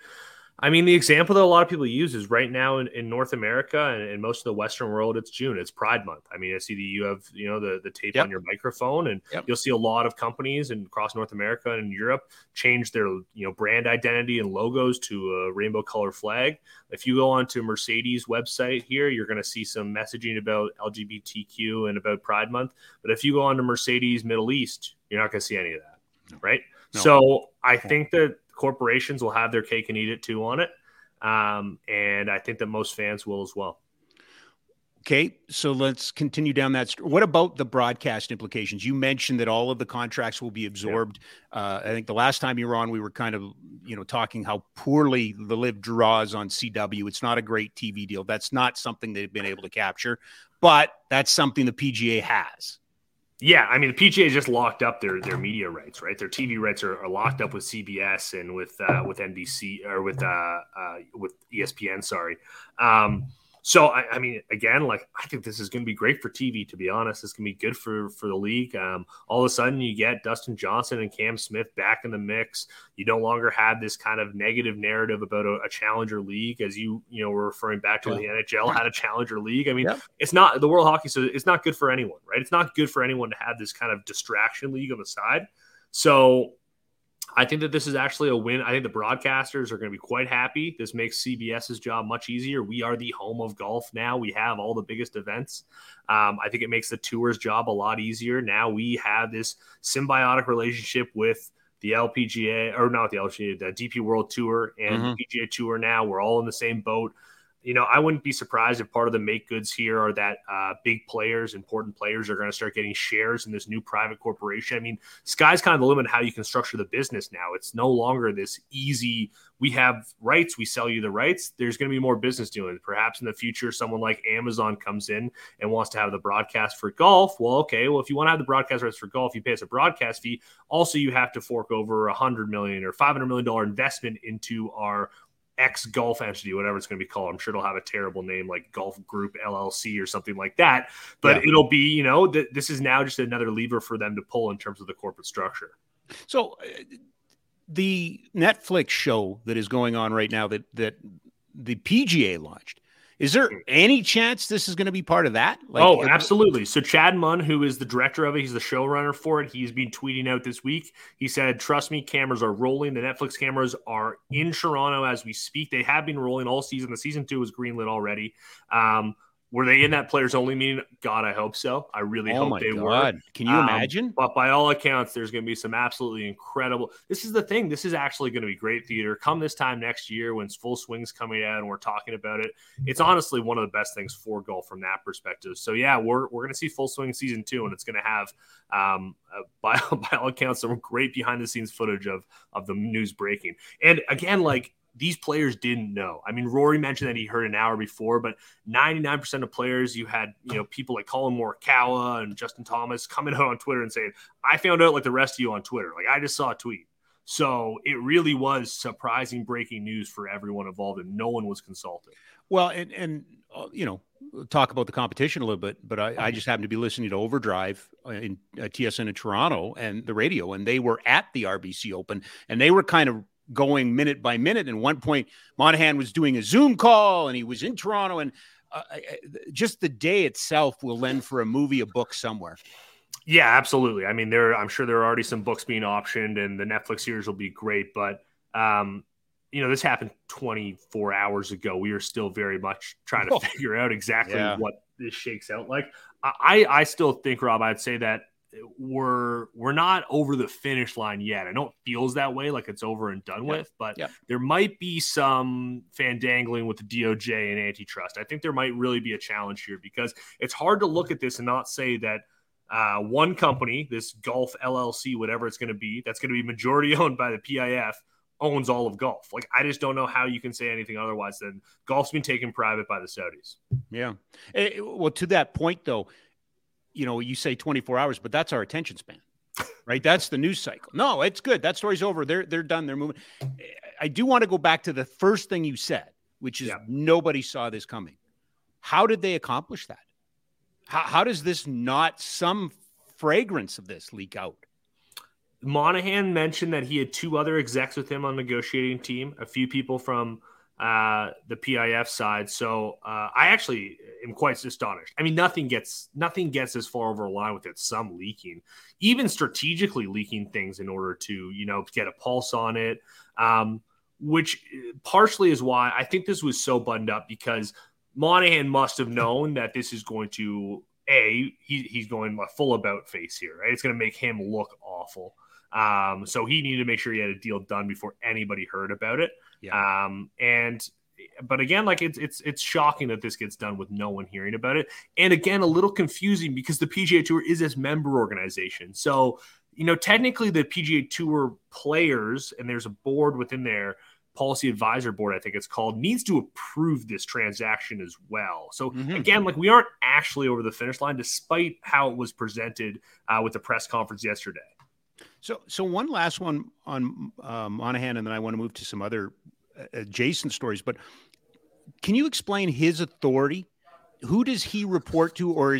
I mean, the example that a lot of people use is right now in North America and in most of the Western world, it's June. It's Pride Month. I mean, I see that you have, you know, the tape on your microphone, and you'll see a lot of companies and across North America and Europe change their, you know, brand identity and logos to a rainbow color flag. If you go onto Mercedes' website here, you're going to see some messaging about LGBTQ and about Pride Month. But if you go onto Mercedes Middle East, you're not going to see any of that, right? No. So I think that corporations will have their cake and eat it too on it. And I think that most fans will as well. Okay. So let's continue down that. What about the broadcast implications? You mentioned that all of the contracts will be absorbed. I think the last time you were on, we were kind of, you know, talking how poorly the Live draws on CW. It's not a great TV deal. That's not something they've been able to capture, but that's something the PGA has. Yeah, I mean, the PGA just locked up their media rights, right? Their TV rights are locked up with CBS and with NBC or with ESPN. Sorry. So I mean, again, like I think this is going to be great for TV. To be honest, it's going to be good for the league. All of a sudden, you get Dustin Johnson and Cam Smith back in the mix. You no longer have this kind of negative narrative about a challenger league, as you know were referring back to when the NHL had a challenger league. I mean, it's not the World Hockey, so it's not good for anyone, right? It's not good for anyone to have this kind of distraction league on the side. So I think that this is actually a win. I think the broadcasters are going to be quite happy. This makes CBS's job much easier. We are the home of golf now. We have all the biggest events. I think it makes the tour's job a lot easier. Now we have this symbiotic relationship with the LPGA, or not the LPGA, the DP World Tour and the PGA Tour now. We're all in the same boat. You know, I wouldn't be surprised if part of the make goods here are that big players, important players are going to start getting shares in this new private corporation. I mean, sky's kind of the limit how you can structure the business now. It's no longer this easy, we have rights, we sell you the rights. There's going to be more business doing. Perhaps in the future, someone like Amazon comes in and wants to have the broadcast for golf. Well, okay, well, if you want to have the broadcast rights for golf, you pay us a broadcast fee. Also, you have to fork over $100 million or $500 million investment into our ex-golf entity, whatever it's going to be called. I'm sure it'll have a terrible name like Golf Group LLC or something like that. But it'll be, you know, this is now just another lever for them to pull in terms of the corporate structure. So the Netflix show that is going on right now that the PGA launched, is there any chance this is going to be part of that? Like, absolutely. So Chad Munn, who is the director of it, he's the showrunner for it. He's been tweeting out this week. He said, trust me, cameras are rolling. The Netflix cameras are in Toronto as we speak. They have been rolling all season. The season 2 was greenlit already. Were they in that players only meeting? God, I hope so. I really hope they were. Can you imagine? But by all accounts, there's going to be some absolutely incredible. This is the thing. This is actually going to be great theater. Come this time next year when full swing's coming out and we're talking about it. It's honestly one of the best things for golf from that perspective. So yeah, we're going to see Full Swing season 2, and it's going to have by all accounts some great behind the scenes footage of the news breaking. And again, like, these players didn't know. I mean, Rory mentioned that he heard an hour before, but 99% of players, you had, you know, people like Colin Morikawa and Justin Thomas coming out on Twitter and saying, I found out like the rest of you on Twitter. Like, I just saw a tweet. So it really was surprising breaking news for everyone involved, and no one was consulted. Well, and you know, talk about the competition a little bit, but I just happened to be listening to Overdrive in TSN in Toronto and the radio, and they were at the RBC Open, and they were kind of going minute by minute. And one point Monahan was doing a Zoom call and he was in Toronto, and just the day itself will lend for a movie, a book somewhere. Yeah, absolutely. I mean, I'm sure there are already some books being optioned, and the Netflix series will be great, but you know, this happened 24 hours ago. We are still very much trying to figure out exactly what this shakes out like. I still think, Rob, I'd say that we're not over the finish line yet. I know it feels that way, like it's over and done with, but there might be some fandangling with the DOJ and antitrust. I think there might really be a challenge here, because it's hard to look at this and not say that one company, this Golf LLC, whatever it's going to be, that's going to be majority owned by the PIF, owns all of golf. Like, I just don't know how you can say anything otherwise than golf's been taken private by the Saudis. Yeah. Well, to that point though, you know, you say 24 hours, but that's our attention span, right? That's the news cycle. No, it's good. That story's over. They're done. They're moving. I do want to go back to the first thing you said, which is nobody saw this coming. How did they accomplish that? How does this not some fragrance of this leak out? Monahan mentioned that he had two other execs with him on negotiating team, a few people from the PIF side. So I actually am quite astonished. I mean, nothing gets as far over a line without some leaking, even strategically leaking things in order to, you know, get a pulse on it, which partially is why I think this was so buttoned up, because Monahan must have known that this is going to, he's going a full about face here, right? It's going to make him look awful. So he needed to make sure he had a deal done before anybody heard about it. Yeah. But again, like it's shocking that this gets done with no one hearing about it. And again, a little confusing because the PGA Tour is this member organization. So, you know, technically the PGA Tour players, and there's a board within there, policy advisor board, I think it's called, needs to approve this transaction as well. So again, like, we aren't actually over the finish line, despite how it was presented with the press conference yesterday. So one last one on Monahan, and then I want to move to some other adjacent stories. But can you explain his authority? Who does he report to, or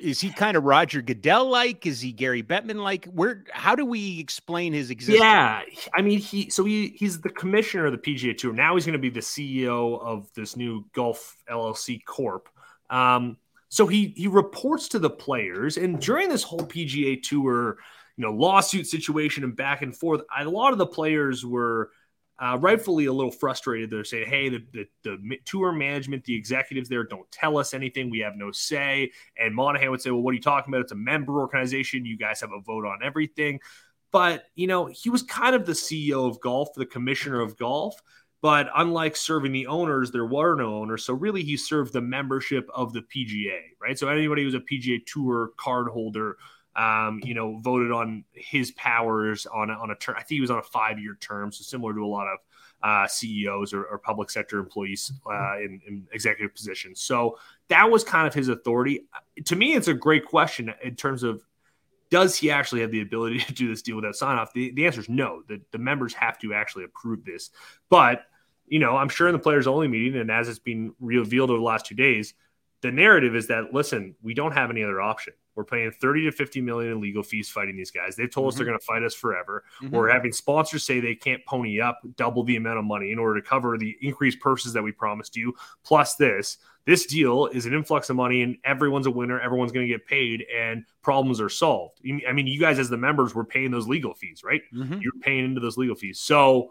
is he kind of Roger Goodell-like? Is he Gary Bettman-like? How do we explain his existence? Yeah, I mean, he's the commissioner of the PGA Tour. Now he's going to be the CEO of this new Golf LLC Corp. So he reports to the players. And during this whole PGA Tour, you know, lawsuit situation and back and forth, a lot of the players were rightfully a little frustrated. They're saying, hey, the tour management, the executives there don't tell us anything. We have no say. And Monahan would say, well, what are you talking about? It's a member organization. You guys have a vote on everything. But, you know, he was kind of the CEO of golf, the commissioner of golf. But unlike serving the owners, there were no owners. So really, he served the membership of the PGA, right? So anybody who's a PGA Tour card holder, you know, voted on his powers on a term. I think he was on a 5-year term. So similar to a lot of CEOs or public sector employees in executive positions. So that was kind of his authority. To me, it's a great question in terms of, does he actually have the ability to do this deal without sign off? The answer is no. The members have to actually approve this. But, you know, I'm sure in the players only meeting, and as it's been revealed over the last 2 days, the narrative is that, listen, we don't have any other option. We're paying $30 to $50 million in legal fees fighting these guys. They've told us they're going to fight us forever. We're having sponsors say they can't pony up double the amount of money in order to cover the increased purses that we promised you. Plus this, this deal is an influx of money, and everyone's a winner. Everyone's going to get paid, and problems are solved. I mean, you guys as the members were paying those legal fees, right? You're paying into those legal fees. So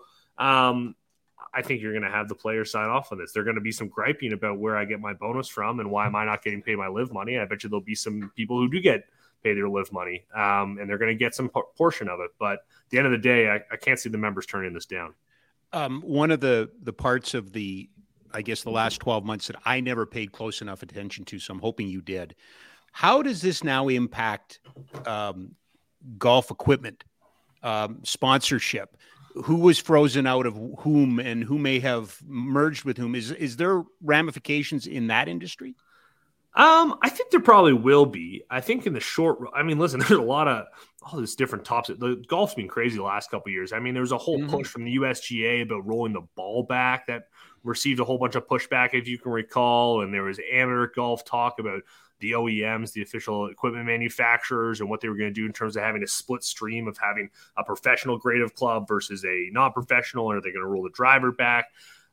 I think you're going to have the players sign off on this. They're going to be some griping about where I get my bonus from and why am I not getting paid my live money. I bet you there'll be some people who do get paid their live money, and they're going to get some portion of it. But at the end of the day, I can't see the members turning this down. One of the parts of the, I guess, the last 12 months that I never paid close enough attention to, so I'm hoping you did. How does this now impact golf equipment, sponsorship? Who was frozen out of whom and who may have merged with whom? Is there ramifications in that industry? I think there probably will be. I think in the short run, I mean, listen, there's a lot of all these different tops. The golf's been crazy the last couple of years. I mean, there was a whole push from the USGA about rolling the ball back that received a whole bunch of pushback, if you can recall. And there was amateur golf talk about the OEMs, the official equipment manufacturers, and what they were going to do in terms of having a split stream of having a professional grade of club versus a non-professional, and are they going to roll the driver back?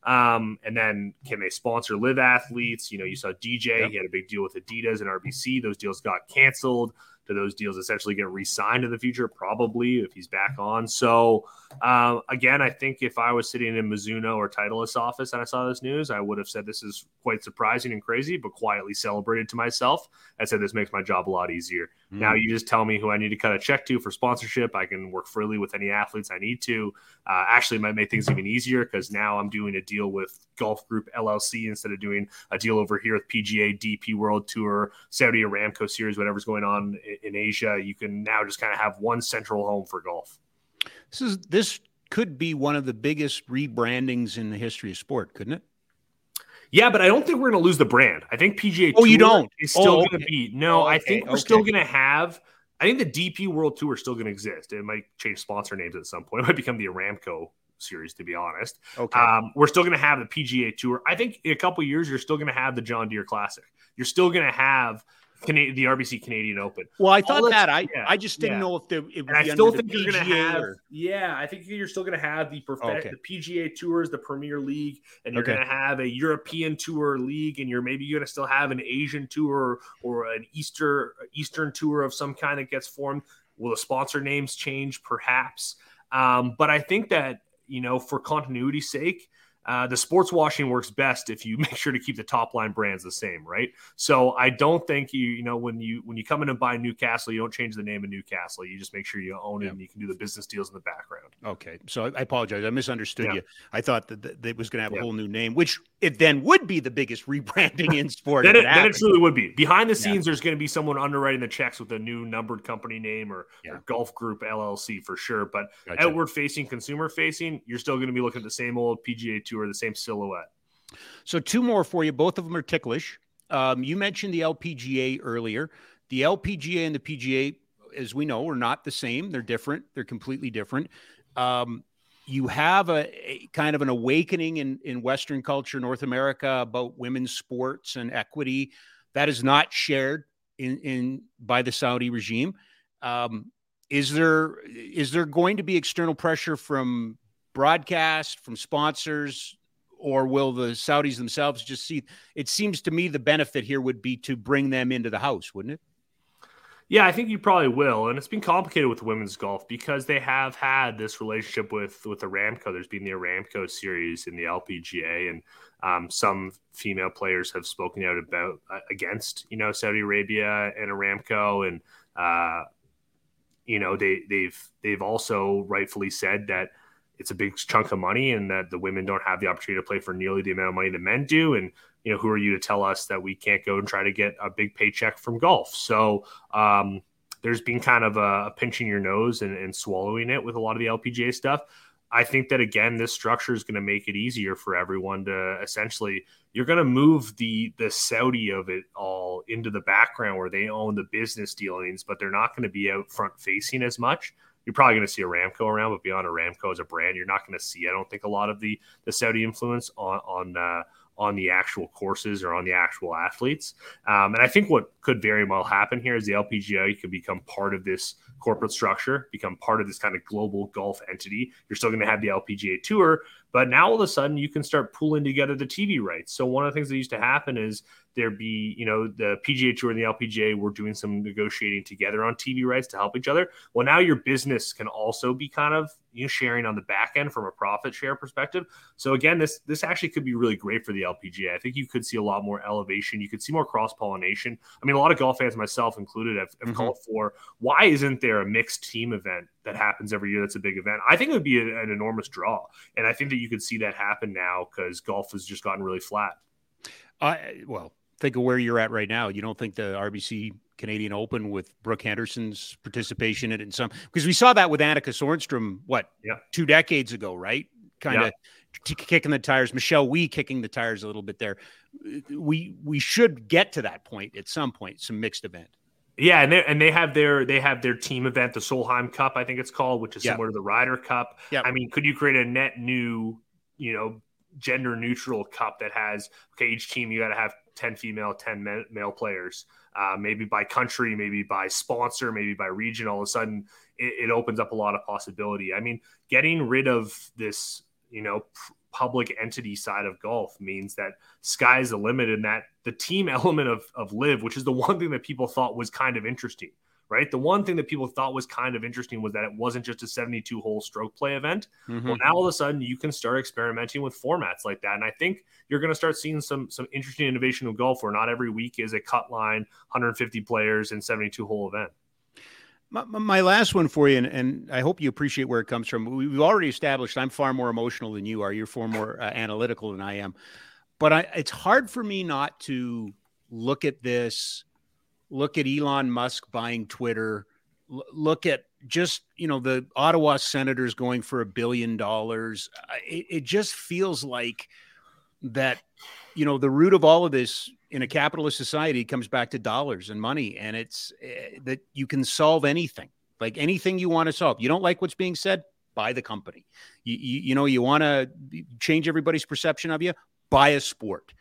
And then can they sponsor live athletes? You know, you saw DJ, he had a big deal with Adidas and RBC. Those deals got canceled. Do those deals essentially get re-signed in the future? Probably, if he's back on. So again, I think if I was sitting in Mizuno or Titleist's office and I saw this news, I would have said this is quite surprising and crazy, but quietly celebrated to myself. I said, this makes my job a lot easier. Now you just tell me who I need to cut a check to for sponsorship. I can work freely with any athletes I need to. Actually, it might make things even easier because now I'm doing a deal with Golf Group LLC instead of doing a deal over here with PGA, DP World Tour, Saudi Aramco Series, whatever's going on in Asia. You can now just kind of have one central home for golf. This could be one of the biggest rebrandings in the history of sport, couldn't it? Yeah, but I don't think we're going to lose the brand. I think PGA Tour is still going to be. I think we're still going to have – I think the DP World Tour is still going to exist. It might change sponsor names at some point. It might become the Aramco Series, to be honest. We're still going to have the PGA Tour. I think in a couple of years, you're still going to have the John Deere Classic. You're still going to have – the RBC Canadian Open. Well, I thought that. I just didn't know if it would be under the PGA. Yeah, I think you're still going to have the PGA Tours, the Premier League, and you're going to have a European Tour League, and you're going to still have an Asian Tour or an Eastern Tour of some kind that gets formed. Will the sponsor names change? Perhaps. But I think that, for continuity's sake, the sports washing works best if you make sure to keep the top line brands the same, right? So I don't think when you come in and buy Newcastle, you don't change the name of Newcastle. You just make sure you own it and you can do the business deals in the background. Okay. So I apologize. I misunderstood you. I thought that it was going to have a whole new name, which it then would be the biggest rebranding in sport. Then it truly would be. Behind the scenes, there's going to be someone underwriting the checks with a new numbered company name or Golf Group LLC for sure. But outward facing, consumer facing, you're still going to be looking at the same old PGA Tour. Or the same silhouette. So two more for you. Both of them are ticklish. You mentioned the LPGA earlier. The LPGA and the PGA, as we know, are not the same. They're different. They're completely different. You have a kind of an awakening in Western culture, North America, about women's sports and equity that is not shared in by the Saudi regime. Is there going to be external pressure from broadcast, from sponsors, or will the Saudis themselves just see? It seems to me the benefit here would be to bring them into the house, wouldn't it? Yeah, I think you probably will. And it's been complicated with women's golf because they have had this relationship with Aramco. There's been the Aramco series in the LPGA, and some female players have spoken out about against Saudi Arabia and Aramco, and they've also rightfully said that it's a big chunk of money and that the women don't have the opportunity to play for nearly the amount of money the men do. And, who are you to tell us that we can't go and try to get a big paycheck from golf? So there's been kind of a pinching your nose and swallowing it with a lot of the LPGA stuff. I think that, again, this structure is going to make it easier for everyone to essentially – you're going to move the Saudi of it all into the background where they own the business dealings, but they're not going to be out front-facing as much. You're probably going to see Aramco around, but beyond Aramco as a brand, you're not going to see, I don't think, a lot of the Saudi influence on the actual courses or on the actual athletes. And I think what could very well happen here is the LPGA could become part of this corporate structure, become part of this kind of global golf entity. You're still going to have the LPGA Tour, but now all of a sudden you can start pooling together the TV rights. So one of the things that used to happen is there'd be, the PGA Tour and the LPGA were doing some negotiating together on TV rights to help each other. Well, now your business can also be kind of sharing on the back end from a profit share perspective. So again, this actually could be really great for the LPGA. I think you could see a lot more elevation. You could see more cross-pollination. I mean, a lot of golf fans, myself included, have called for, why isn't there a mixed team event that happens every year that's a big event? I think it would be an enormous draw. And I think that you could see that happen now because golf has just gotten really flat. Think of where you're at right now. You don't think the RBC Canadian Open with Brooke Henderson's participation in it and some, because we saw that with Annika Sorenstrom, 2 decades ago, right? Kind of kicking the tires. Michelle Wee kicking the tires a little bit there. We should get to that point at some point, some mixed event. Yeah, and they have their team event, the Solheim Cup, I think it's called, which is similar to the Ryder Cup. Yep. I mean, could you create a net new, gender neutral cup that has, each team you got to have 10 female, 10 male players, maybe by country, maybe by sponsor, maybe by region. All of a sudden it opens up a lot of possibility. I mean, getting rid of this, public entity side of golf means that sky's the limit, and that the team element of Live, which is the one thing that people thought was kind of interesting, right? The one thing that people thought was kind of interesting was that it wasn't just a 72-hole stroke play event. Mm-hmm. Well, now all of a sudden you can start experimenting with formats like that. And I think you're going to start seeing some interesting innovation in golf where not every week is a cut line, 150 players and 72-hole event. My last one for you, and I hope you appreciate where it comes from. We've already established I'm far more emotional than you are. You're far more analytical than I am. But it's hard for me not to look at this, look at Elon Musk buying Twitter, look at just, the Ottawa Senators going for $1 billion. It just feels like that, the root of all of this in a capitalist society comes back to dollars and money. And it's that you can solve anything, like anything you want to solve. You don't like what's being said, buy the company. You want to change everybody's perception of you, buy a sport.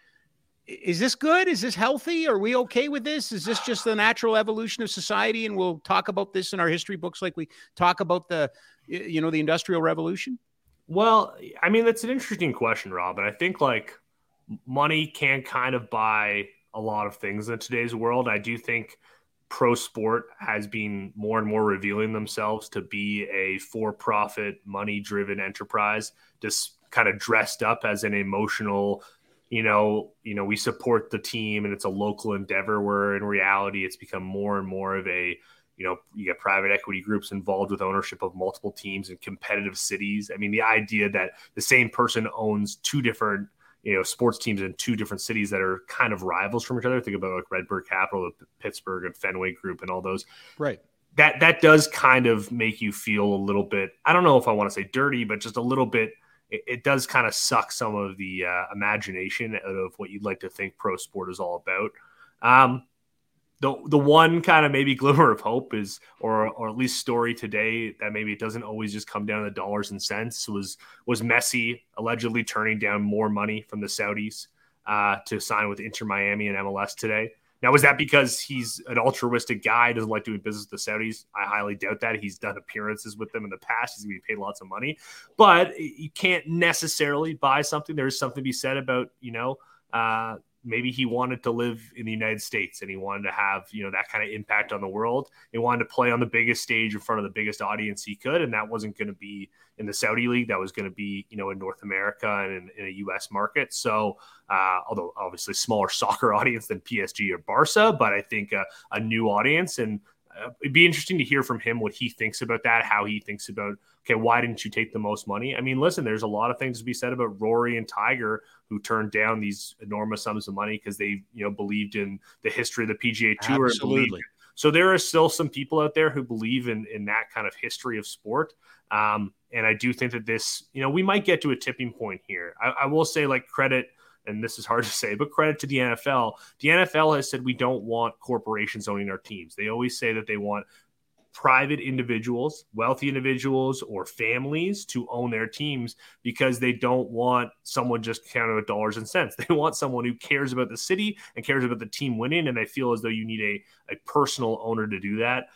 is this good? Is this healthy? Are we okay with this? Is this just the natural evolution of society? And we'll talk about this in our history books, like we talk about the, you know, the Industrial Revolution. Well, I mean, that's an interesting question, Rob. And I think like money can kind of buy a lot of things in today's world. I do think pro sport has been more and more revealing themselves to be a for-profit, money-driven enterprise, just kind of dressed up as an emotional, you know, we support the team and it's a local endeavor, where in reality, it's become more and more of a, you know, you get private equity groups involved with ownership of multiple teams in competitive cities. I mean, the idea that the same person owns two different, you know, sports teams in two different cities that are kind of rivals from each other. Think about like Redbird Capital, Pittsburgh and Fenway Group and all those. Right. That does kind of make you feel a little bit, I don't know if I want to say dirty, but just a little bit. It does kind of suck some of the imagination out of what you'd like to think pro sport is all about. The one kind of maybe glimmer of hope is, or at least story today, that maybe it doesn't always just come down to the dollars and cents, was Messi allegedly turning down more money from the Saudis to sign with Inter Miami and MLS today. Now, was that because he's an altruistic guy, doesn't like doing business with the Saudis? I highly doubt that. He's done appearances with them in the past. He's going to be paid lots of money. But you can't necessarily buy something. There is something to be said about, you know, maybe he wanted to live in the United States and he wanted to have, you know, that kind of impact on the world. He wanted to play on the biggest stage in front of the biggest audience he could. And that wasn't going to be in the Saudi League. That was going to be, you know, in North America and in a US market. So although obviously smaller soccer audience than PSG or Barca, but I think a new audience, and it'd be interesting to hear from him what he thinks about that, how he thinks about, okay, why didn't you take the most money? I mean, listen, there's a lot of things to be said about Rory and Tiger, who turned down these enormous sums of money because they, you know, believed in the history of the PGA Tour. Absolutely. So there are still some people out there who believe in that kind of history of sport. And I do think that this, you know, we might get to a tipping point here. I will say, like, credit, and this is hard to say, but credit to the NFL. The NFL has said we don't want corporations owning our teams. They always say that they want private individuals, wealthy individuals or families to own their teams, because they don't want someone just counting with dollars and cents. They want someone who cares about the city and cares about the team winning, and they feel as though you need a personal owner to do that.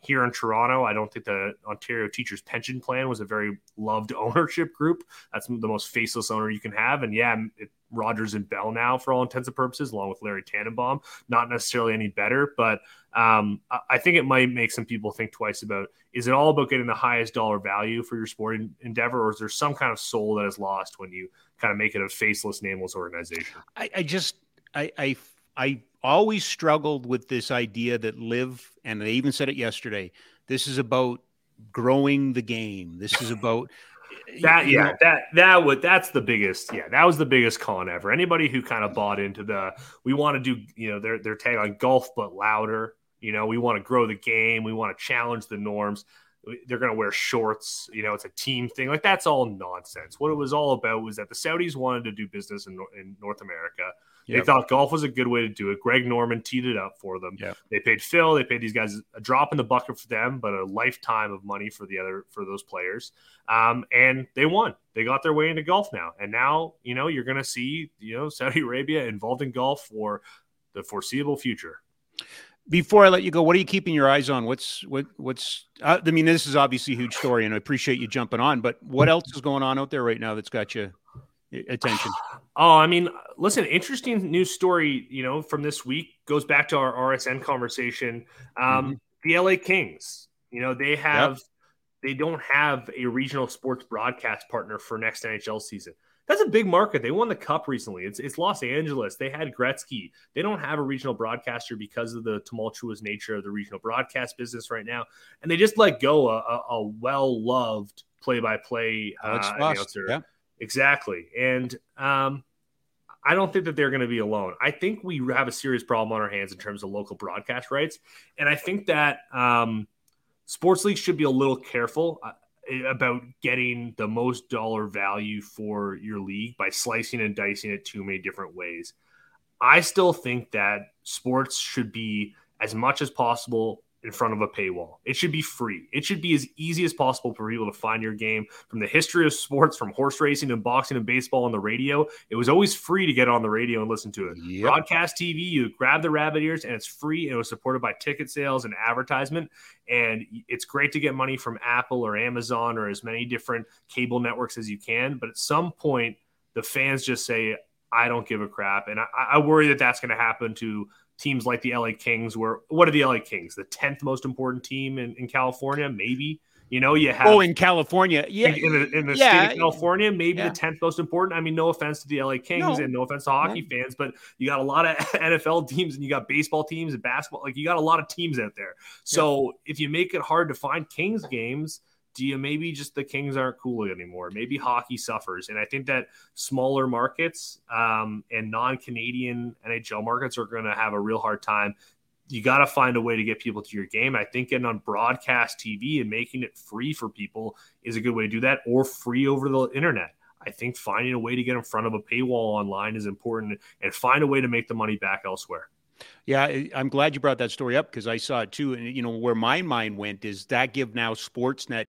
Here in Toronto, I don't think the Ontario Teachers Pension Plan was a very loved ownership group. That's the most faceless owner you can have. And yeah, Rogers and Bell now, for all intents and purposes, along with Larry Tannenbaum, not necessarily any better, but I think it might make some people think twice about, is it all about getting the highest dollar value for your sporting endeavor, or is there some kind of soul that is lost when you kind of make it a faceless, nameless organization? I always struggled with this idea that live, and they even said it yesterday, this is about growing the game. This is about that was the biggest con ever. Anybody who kind of bought into the, we want to do, you know, their tagline, golf but louder, you know, we want to grow the game, we want to challenge the norms, they're going to wear shorts, you know, it's a team thing. Like, that's all nonsense. What it was all about was that the Saudis wanted to do business in North America. They thought golf was a good way to do it. Greg Norman teed it up for them. Yep. They paid Phil. They paid these guys a drop in the bucket for them, but a lifetime of money for those players. And they won. They got their way into golf now. And now, you know, you're going to see, you know, Saudi Arabia involved in golf for the foreseeable future. Before I let you go, what are you keeping your eyes on? What's I mean, this is obviously a huge story, and I appreciate you jumping on, but what else is going on out there right now that's got you attention? Oh, I mean, listen, interesting news story, you know, from this week, goes back to our RSN conversation. The LA Kings, you know, they have, they don't have a regional sports broadcast partner for next NHL season. That's a big market. They won the cup recently. It's Los Angeles. They had Gretzky. They don't have a regional broadcaster because of the tumultuous nature of the regional broadcast business right now. And they just let go a well-loved play-by-play announcer. Yeah. Exactly. And I don't think that they're going to be alone. I think we have a serious problem on our hands in terms of local broadcast rights. And I think that sports leagues should be a little careful about getting the most dollar value for your league by slicing and dicing it too many different ways. I still think that sports should be, as much as possible, in front of a paywall. It should be free. It should be as easy as possible for people to find your game. From the history of sports, from horse racing and boxing and baseball on the radio, it was always free to get on the radio and listen to it. Yep. Broadcast TV, you grab the rabbit ears and it's free. And it was supported by ticket sales and advertisement. And it's great to get money from Apple or Amazon or as many different cable networks as you can. But at some point, the fans just say, I don't give a crap. And I worry that that's going to happen to teams like the LA Kings, where what are the LA Kings? The 10th most important team in California, maybe. You know, you have in California, yeah, in the state of California, maybe the 10th most important. I mean, no offense to the LA Kings and no offense to hockey fans, but you got a lot of NFL teams and you got baseball teams and basketball. Like you got a lot of teams out there. So if you make it hard to find Kings games, do you maybe just the Kings aren't cool anymore? Maybe hockey suffers. And I think that smaller markets and non-Canadian NHL markets are going to have a real hard time. You got to find a way to get people to your game. I think getting on broadcast TV and making it free for people is a good way to do that, or free over the internet. I think finding a way to get in front of a paywall online is important, and find a way to make the money back elsewhere. Yeah, I'm glad you brought that story up because I saw it too. And, you know, where my mind went is that give now Sportsnet.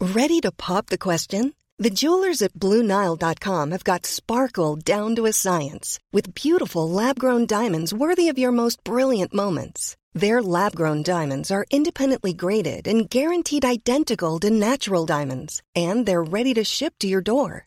Ready to pop the question? The jewelers at BlueNile.com have got sparkle down to a science with beautiful lab-grown diamonds worthy of your most brilliant moments. Their lab-grown diamonds are independently graded and guaranteed identical to natural diamonds, and they're ready to ship to your door.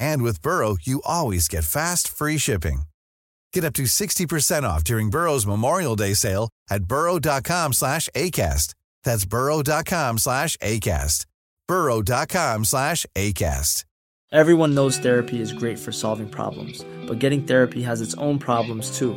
And with Burrow, you always get fast, free shipping. Get up to 60% off during Burrow's Memorial Day sale at burrow.com/ACAST. That's burrow.com/ACAST. burrow.com/ACAST. Everyone knows therapy is great for solving problems, but getting therapy has its own problems too,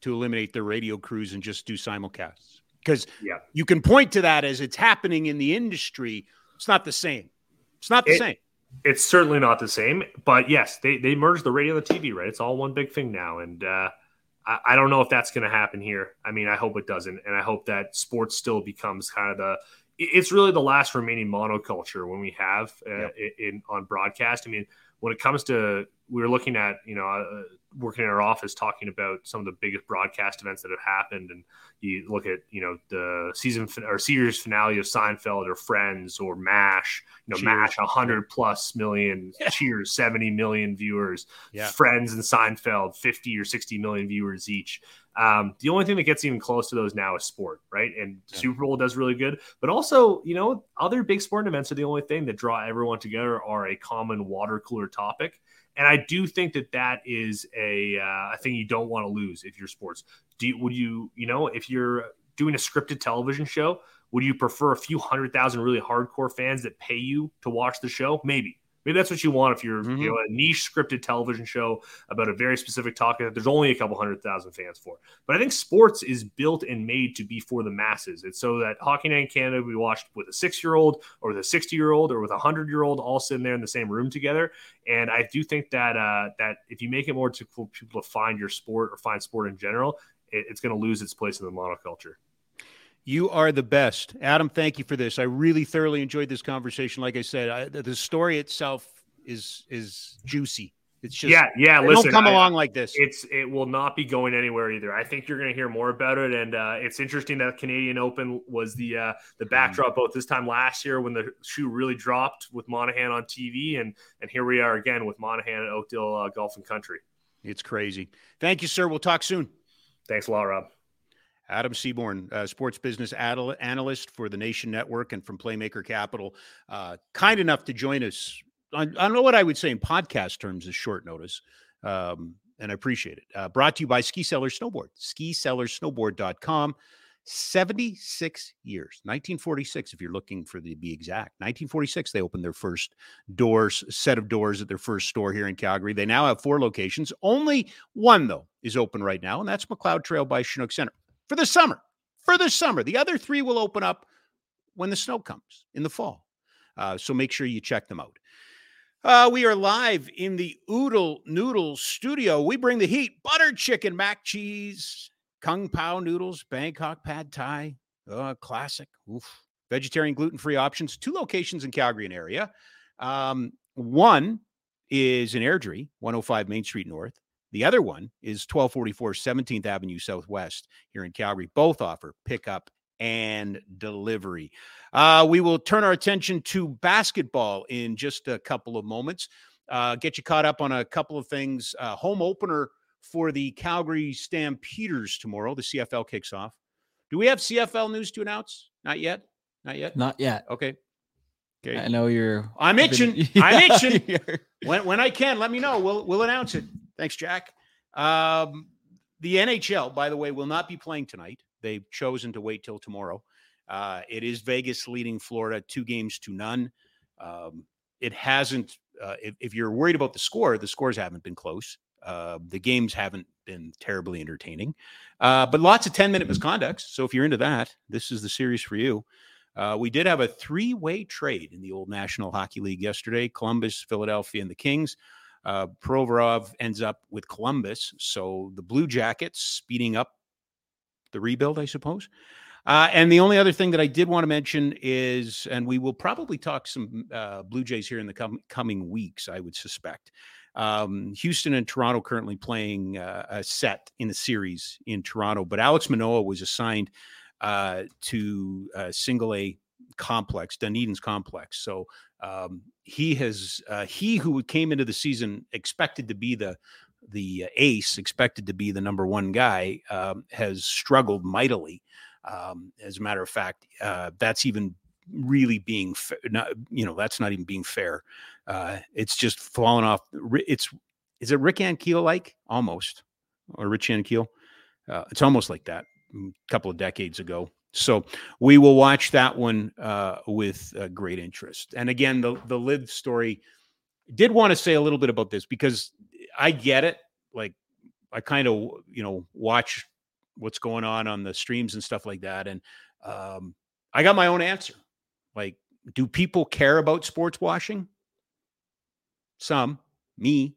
to eliminate their radio crews and just do simulcasts, because you can point to that as it's happening in the industry. It's not the same. It's not the same. It's certainly not the same, but yes, they merged the radio and the TV, right? It's all one big thing now. And I don't know if that's going to happen here. I mean, I hope it doesn't. And I hope that sports still becomes kind of it's really the last remaining monoculture when we have on broadcast. I mean, when it comes to, we were looking at, you know, working in our office, talking about some of the biggest broadcast events that have happened. And you look at, you know, the series finale of Seinfeld or Friends or MASH, you know, Cheers. MASH 100+ million, Cheers 70 million viewers, Friends and Seinfeld 50 or 60 million viewers each. The only thing that gets even close to those now is sport, right? And Super Bowl does really good, but also, you know, other big sporting events are the only thing that draw everyone together are a common water cooler topic. And I do think that that is a thing you don't want to lose if you're sports. If you're doing a scripted television show, would you prefer a few 100,000 really hardcore fans that pay you to watch the show? Maybe that's what you want if you're a niche scripted television show about a very specific topic that there's only a couple 100,000 fans for. But I think sports is built and made to be for the masses. It's so that Hockey Night in Canada we watched with a 6-year-old or with a 60-year-old or with a 100-year-old all sitting there in the same room together. And I do think that that if you make it more difficult for people to find your sport or find sport in general, it's going to lose its place in the monoculture. You are the best. Adam, thank you for this. I really thoroughly enjoyed this conversation. Like I said, the story itself is juicy. It's just listen, don't come along like this. It will not be going anywhere either. I think you're going to hear more about it, and it's interesting that Canadian Open was the backdrop both this time last year when the shoe really dropped with Monahan on TV, and here we are again with Monahan at Oakdale Golf and Country. It's crazy. Thank you, sir. We'll talk soon. Thanks a lot, Rob. Adam Seaborn, sports business analyst for the Nation Network and from Playmaker Capital, kind enough to join us on, I don't know what I would say in podcast terms is short notice, and I appreciate it. Brought to you by Ski Seller Snowboard, skisellersnowboard.com. 76 years, 1946, if you're looking for the, to be exact. 1946, they opened their first doors, set of doors at their first store here in Calgary. They now have 4 locations. Only one, though, is open right now, and that's McLeod Trail by Chinook Center. For the summer, The other 3 will open up when the snow comes in the fall. So make sure you check them out. We are live in the Oodle Noodle studio. We bring the heat, butter chicken, mac cheese, Kung Pao noodles, Bangkok pad thai, classic, vegetarian, gluten-free options. 2 locations in Calgary and area. One is in Airdrie, 105 Main Street North. The other one is 1244 17th Avenue Southwest here in Calgary. Both offer pickup and delivery. We will turn our attention to basketball in just a couple of moments. Get you caught up on a couple of things. Home opener for the Calgary Stampeders tomorrow. The CFL kicks off. Do we have CFL news to announce? Not yet. Okay. I know you're... I'm itching. When I can, let me know. We'll announce it. Thanks, Jack. The NHL, by the way, will not be playing tonight. They've chosen to wait till tomorrow. It is Vegas leading Florida 2-0. It hasn't... if you're worried about the scores haven't been close. The games haven't been terribly entertaining. But lots of 10-minute misconducts. So if you're into that, this is the series for you. We did have a 3-way trade in the old National Hockey League yesterday. Columbus, Philadelphia, and the Kings. Provorov ends up with Columbus, so the Blue Jackets speeding up the rebuild, I suppose. And the only other thing that I did want to mention is, and we will probably talk some Blue Jays here in the coming weeks, I would suspect. Houston and Toronto currently playing a set in the series in Toronto, but Alex Manoah was assigned to single-A complex, Dunedin's complex. So he has he who came into the season expected to be the ace, expected to be the number one guy, has struggled mightily. As a matter of fact, that's even really being that's not even being fair. It's just fallen off. Is it Rick Ankiel like almost, or Rich Ankiel? It's almost like that a couple of decades ago. So we will watch that one with great interest. And again, the Liv story, did want to say a little bit about this because I get it. Like I kind of, watch what's going on the streams and stuff like that. And I got my own answer. Like, do people care about sports washing? Some, me,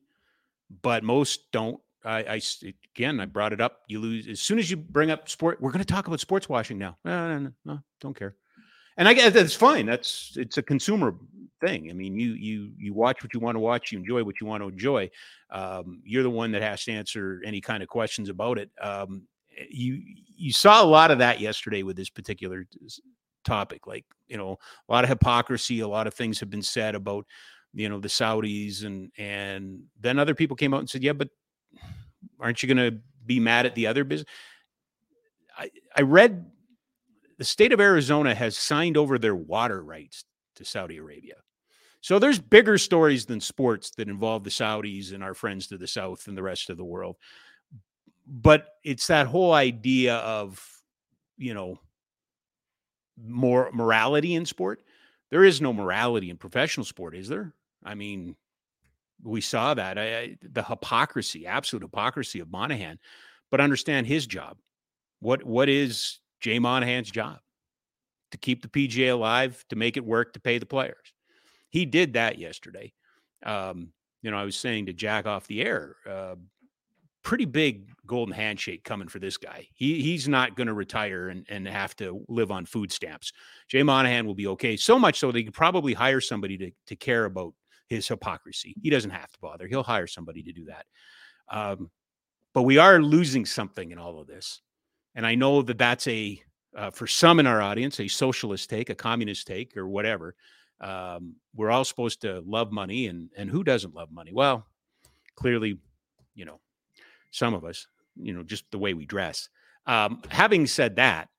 but most don't. I brought it up. You lose as soon as you bring up sport. We're going to talk about sports washing now. No, don't care. And I guess that's fine. It's a consumer thing. I mean, you watch what you want to watch. You enjoy what you want to enjoy. You're the one that has to answer any kind of questions about it. You saw a lot of that yesterday with this particular topic. Like, a lot of hypocrisy. A lot of things have been said about, the Saudis, and then other people came out and said, yeah, but aren't you going to be mad at the other business? I read the state of Arizona has signed over their water rights to Saudi Arabia. So there's bigger stories than sports that involve the Saudis and our friends to the south and the rest of the world. But it's that whole idea of, more morality in sport. There is no morality in professional sport, is there? I mean, we saw that the hypocrisy, absolute hypocrisy of Monahan, but understand his job. What is Jay Monahan's job? To keep the PGA alive, to make it work, to pay the players. He did that yesterday. I was saying to Jack off the air, pretty big golden handshake coming for this guy. He's not going to retire and have to live on food stamps. Jay Monahan will be okay. So much so they could probably hire somebody to care about his hypocrisy. He doesn't have to bother. He'll hire somebody to do that. But we are losing something in all of this. And I know that that's for some in our audience, a socialist take, a communist take, or whatever. We're all supposed to love money. And who doesn't love money? Well, clearly, some of us, just the way we dress. Having said that,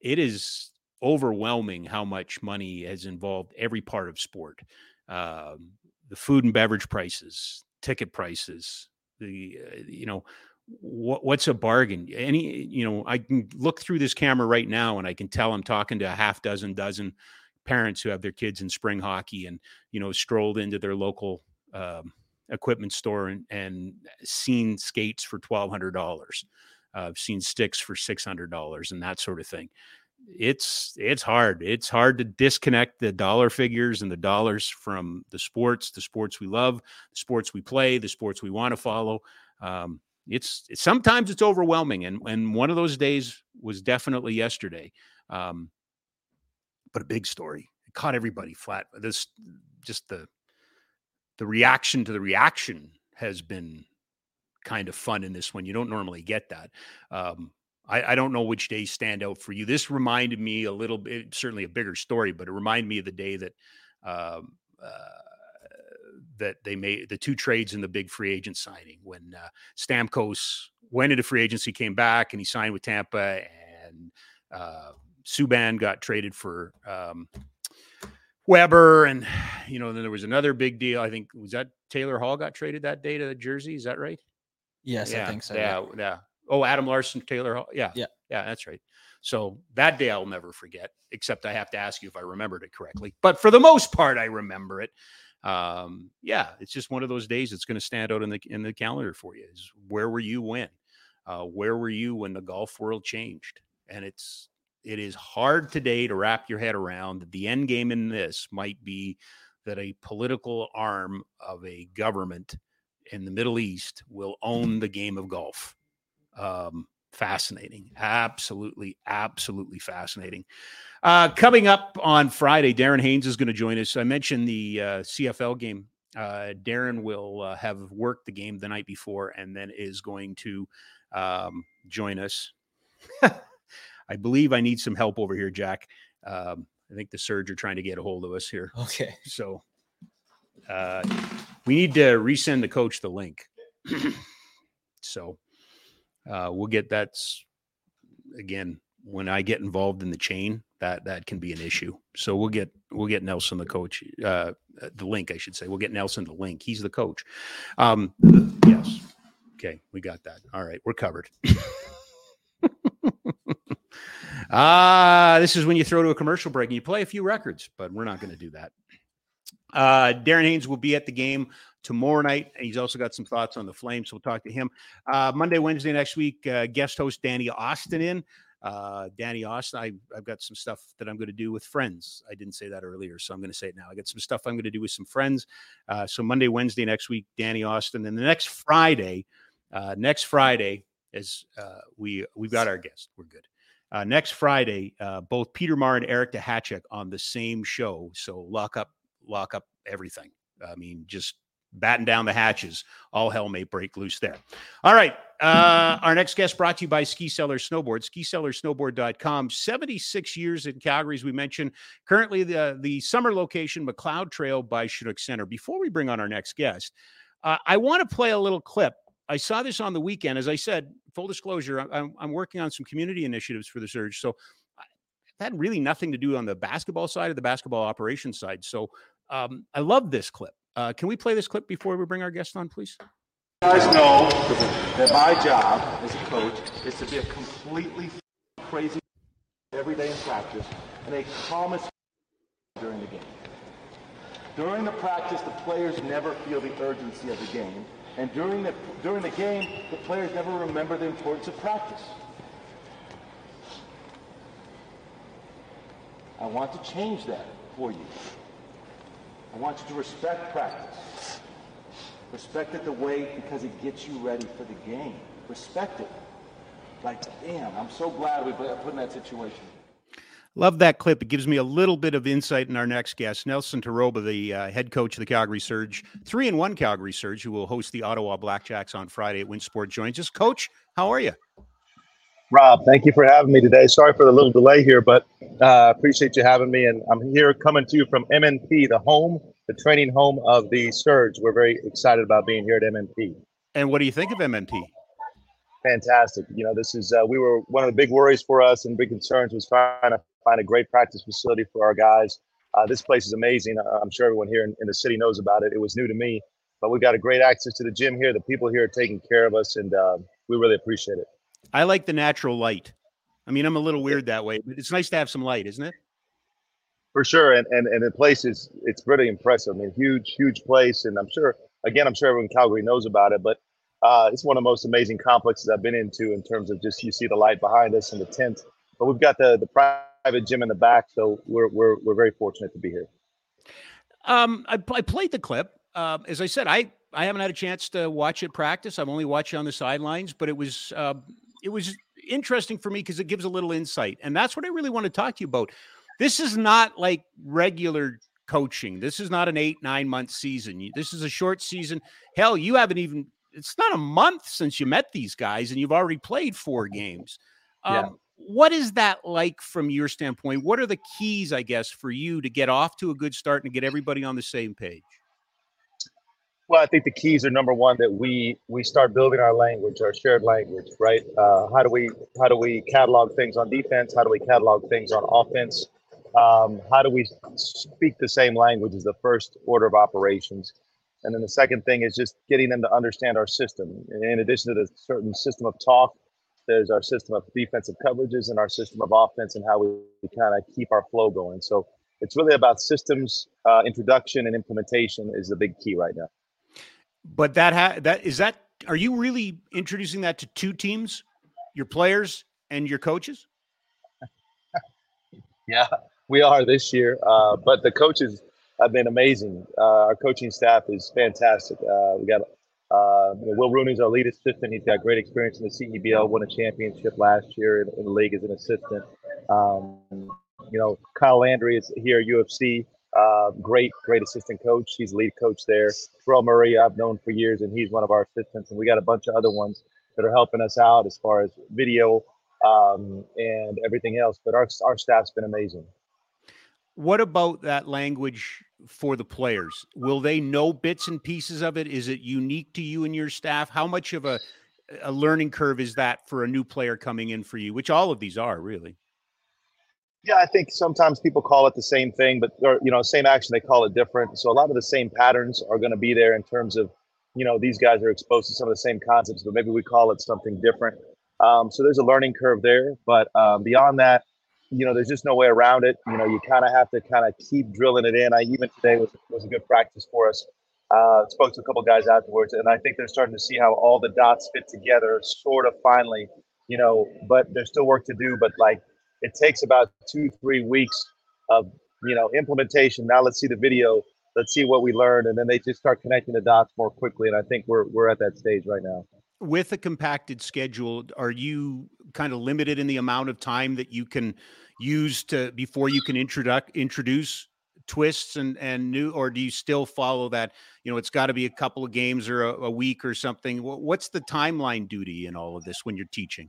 it is overwhelming how much money has involved every part of sport. The food and beverage prices, ticket prices, the, you know, what's a bargain? Any, you know, I can look through this camera right now and I can tell I'm talking to a half dozen parents who have their kids in spring hockey and, you know, strolled into their local equipment store and seen skates for $1,200. I've seen sticks for $600 and that sort of thing. It's hard. It's hard to disconnect the dollar figures and the dollars from the sports we love, the sports we play, the sports we want to follow. It's sometimes it's overwhelming. And one of those days was definitely yesterday. But a big story. It caught everybody flat. This, just the reaction to the reaction has been kind of fun in this one. You don't normally get that. I don't know which days stand out for you. This reminded me a little bit, certainly a bigger story, but it reminded me of the day that that they made the two trades in the big free agent signing when Stamkos went into free agency, came back, and he signed with Tampa, and Subban got traded for Weber, and you know, then there was another big deal. I think, was that Taylor Hall got traded that day to Jersey? Is that right? Yes, yeah, I think so. Yeah. Oh, Adam Larson, Taylor Hall. Yeah, that's right. So that day I'll never forget, except I have to ask you if I remembered it correctly. But for the most part, I remember it. Yeah, it's just one of those days that's going to stand out in the calendar for you. Is where were you when? Where were you when the golf world changed? And it is hard today to wrap your head around that the end game in this might be that a political arm of a government in the Middle East will own the game of golf. Fascinating. Absolutely fascinating. Coming up on Friday, Darren Haynes is going to join us. I mentioned the CFL game. Darren will have worked the game the night before and then is going to join us. I believe I need some help over here, Jack. I think the Surge are trying to get a hold of us here. Okay. So we need to resend the coach the link. So we'll get that. Again, when I get involved in the chain, that can be an issue. So we'll get Nelson the coach, the link, I should say. We'll get Nelson the link. He's the coach. Yes. Okay, we got that. All right, we're covered. This is when you throw to a commercial break and you play a few records, but we're not going to do that. Darren Haynes will be at the game tomorrow night, and he's also got some thoughts on the Flames, so we'll talk to him. Monday, Wednesday next week, guest host Danny Austin in. Danny Austin, I've got some stuff that I'm going to do with friends. I didn't say that earlier, so I'm going to say it now. I got some stuff I'm going to do with some friends. So Monday, Wednesday next week, Danny Austin. And the next Friday is we've got our guest. We're good. Next Friday, both Peter Maher and Eric Duhatschek on the same show. So lock up everything. I mean, just batten down the hatches. All hell may break loose there. All right. Our next guest brought to you by Ski Cellar Snowboard, skicellarsnowboard.com. 76 years in Calgary, as we mentioned. Currently the summer location, McLeod Trail by Chinook Center. Before we bring on our next guest, I want to play a little clip. I saw this on the weekend. As I said, full disclosure, I'm working on some community initiatives for the Surge. So that had really nothing to do on the basketball side or the basketball operations side. So I love this clip. Can we play this clip before we bring our guest on, please? You guys know that my job as a coach is to be a completely crazy every day in practice and a calmest during the game. During the practice, the players never feel the urgency of the game. And during the game, the players never remember the importance of practice. I want to change that for you. I want you to respect practice. Respect it the way, because it gets you ready for the game. Respect it. Like, damn, I'm so glad we put in that situation. Love that clip. It gives me a little bit of insight in our next guest, Nelson Terroba, the head coach of the Calgary Surge, 3-1 Calgary Surge, who will host the Ottawa Blackjacks on Friday at Winsport. Joins us. Coach, how are you? Rob, thank you for having me today. Sorry for the little delay here, but appreciate you having me. And I'm here coming to you from MNP, the training home of the Surge. We're very excited about being here at MNP. And what do you think of MNP? fantastic. You know, this is we were one of the big worries for us and big concerns was trying to find a great practice facility for our guys. This place is amazing. I'm sure everyone here in the city knows about it. It was new to me, but we got a great access to the gym here. The people here are taking care of us, and we really appreciate it. I like the natural light. I mean, I'm a little weird that way, but it's nice to have some light, isn't it? For sure, and the place is, it's pretty impressive. I mean, huge place, and I'm sure everyone in Calgary knows about it, but it's one of the most amazing complexes I've been into in terms of just, you see the light behind us and the tent, but we've got the private gym in the back, so we're very fortunate to be here. I played the clip. As I said, I haven't had a chance to watch it practice. I've only watched it on the sidelines, but it was interesting for me because it gives a little insight, and that's what I really want to talk to you about. This is not like regular coaching. This is not an 8-9 month season. This is a short season. Hell, you haven't even, it's not a month since you met these guys and you've already played 4 games. What is that like from your standpoint? What are the keys, I guess, for you to get off to a good start and get everybody on the same page? Well, I think the keys are, number one, that we start building our language, our shared language, right? How do we catalog things on defense? How do we catalog things on offense? How do we speak the same language is the first order of operations. And then the second thing is just getting them to understand our system. In addition to the certain system of talk, there's our system of defensive coverages and our system of offense and how we kind of keep our flow going. So it's really about systems introduction and implementation is the big key right now. But are you really introducing that to 2 teams, your players and your coaches? Yeah, we are this year, but the coaches have been amazing. Our coaching staff is fantastic. We got Will Rooney's our lead assistant. He's got great experience in the CEBL, won a championship last year in the league as an assistant. Kyle Landry is here at UFC. Great assistant coach. He's lead coach there. Terrell Murray, I've known for years, and he's one of our assistants. And we got a bunch of other ones that are helping us out as far as video and everything else. But our staff's been amazing. What about that language for the players? Will they know bits and pieces of it? Is it unique to you and your staff? How much of a learning curve is that for a new player coming in for you, which all of these are really? Yeah, I think sometimes people call it the same thing, but same action, they call it different. So a lot of the same patterns are going to be there in terms of, these guys are exposed to some of the same concepts, but maybe we call it something different. So there's a learning curve there, but beyond that, there's just no way around it. You kind of have to keep drilling it in. Even today was a good practice for us. Spoke to a couple guys afterwards, and I think they're starting to see how all the dots fit together, sort of finally. But there's still work to do. But it takes about 2-3 weeks of, implementation. Now let's see the video. Let's see what we learned. And then they just start connecting the dots more quickly. And I think we're at that stage right now. With a compacted schedule, are you kind of limited in the amount of time that you can use before you can introduce twists and new, or do you still follow that, it's got to be a couple of games or a week or something? What's the timeline duty in all of this when you're teaching?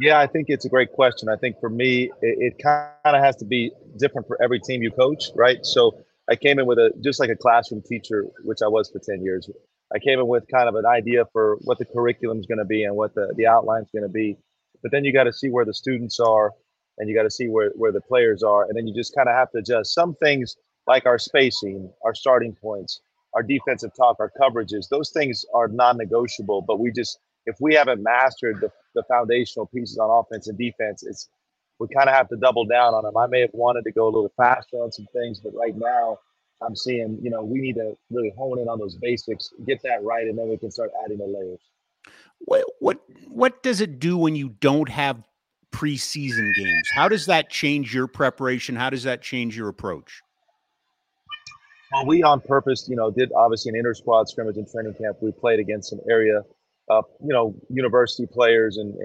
Yeah, I think it's a great question. I think for me, it kind of has to be different for every team you coach, right? So I came in with just like a classroom teacher, which I was for 10 years. I came in with kind of an idea for what the curriculum is going to be and what the outline is going to be. But then you got to see where the students are and you got to see where the players are. And then you just kind of have to adjust some things like our spacing, our starting points, our defensive talk, our coverages. Those things are non-negotiable, but if we haven't mastered the foundational pieces on offense and defense, we kind of have to double down on them. I may have wanted to go a little faster on some things, but right now I'm seeing, we need to really hone in on those basics, get that right, and then we can start adding the layers. What does it do when you don't have preseason games? How does that change your preparation? How does that change your approach? Well, we on purpose, did obviously an inter-squad scrimmage in training camp. We played against an area university players and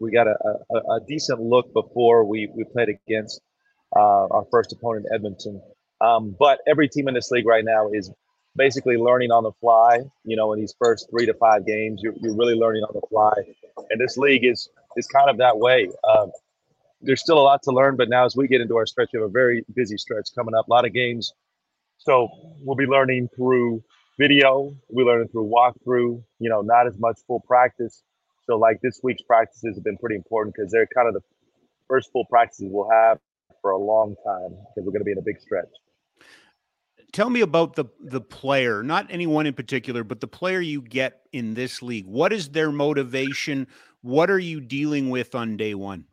we got a decent look before we played against our first opponent, Edmonton. But every team in this league right now is basically learning on the fly. In these first 3 to 5 games, you're really learning on the fly. And this league is kind of that way. There's still a lot to learn, but now as we get into our stretch, we have a very busy stretch coming up, a lot of games. So we'll be learning through video, we learn it through walkthrough, not as much full practice. So like this week's practices have been pretty important because they're kind of the first full practices we'll have for a long time because we're going to be in a big stretch. Tell me about the player, not anyone in particular, but the player you get in this league. What is their motivation? What are you dealing with on day one?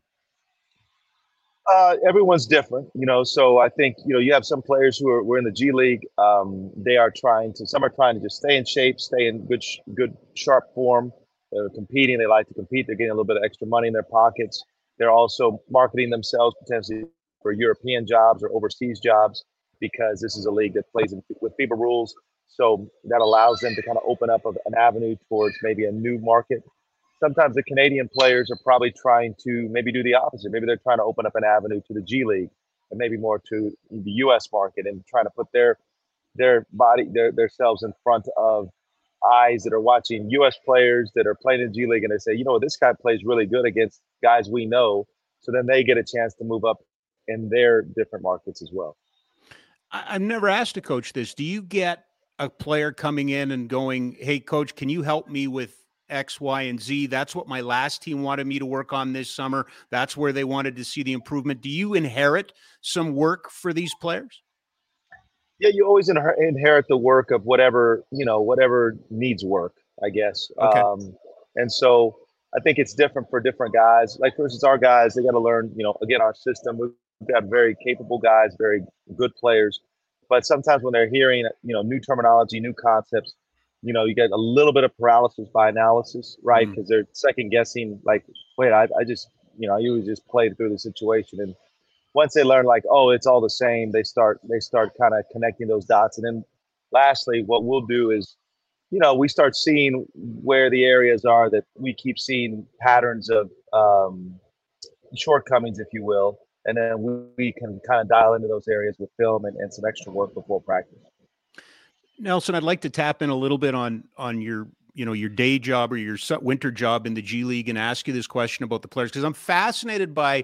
Everyone's different, you know, so I think, you know, you have some players who are, were in the G League. Some are trying to just stay in shape, stay in good sharp form. They're competing. They like to compete. They're getting a little bit of extra money in their pockets. They're also marketing themselves potentially for European jobs or overseas jobs because this is a league that plays with FIBA rules. So that allows them to kind of open up an avenue towards maybe a new market. Sometimes the Canadian players are probably trying to maybe do the opposite. Maybe they're trying to open up an avenue to the G League and maybe more to the U.S. market and trying to put their body, themselves in front of eyes that are watching U.S. players that are playing in G League. And they say, you know, this guy plays really good against guys we know. So then they get a chance to move up in their different markets as well. I've never asked a coach this. Do you get a player coming in and going, hey, coach, can you help me with X, Y, and Z? That's what my last team wanted me to work on this summer. That's where they wanted to see the improvement. Do you inherit some work for these players? Yeah, you always inherit the work of whatever needs work, I guess. Okay. And so I think it's different for different guys. Like, for instance, our guys, they got to learn, you know, again, our system. We've got very capable guys, very good players. But sometimes when they're hearing, you know, new terminology, new concepts, you know, you get a little bit of paralysis by analysis, right? Because they're second guessing, like, wait, I just played through the situation. And once they learn, like, oh, it's all the same, they start kind of connecting those dots. And then lastly, what we'll do is, you know, we start seeing where the areas are that we keep seeing patterns of shortcomings, if you will. And then we can kind of dial into those areas with film and some extra work before practice. Nelson, I'd like to tap in a little bit on your, you know, your day job or your winter job in the G League and ask you this question about the players, because I'm fascinated by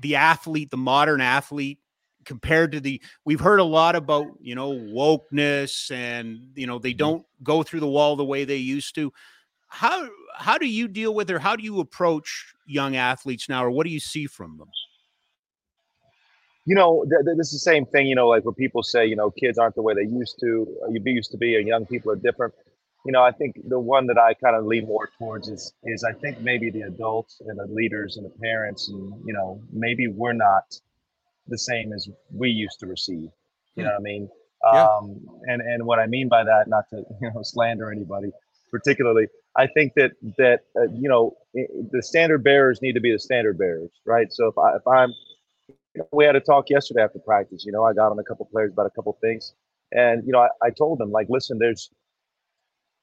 the athlete, the modern athlete compared to we've heard a lot about, you know, wokeness and, you know, they don't go through the wall the way they used to. How do you deal with, or how do you approach young athletes now, or what do you see from them? You know, this is the same thing, you know, like when people say, you know, kids aren't the way they used to, or young people are different. You know, I think the one that I kind of lean more towards is I think maybe the adults and the leaders and the parents and, you know, maybe we're not the same as we used to receive. You know what I mean? Yeah. And what I mean by that, not to, you know, slander anybody particularly, I think that you know, the standard bearers need to be the standard bearers, right? So if I'm we had a talk yesterday after practice, you know, I got on a couple players about a couple things. And, you know, I told them, like, listen, there's,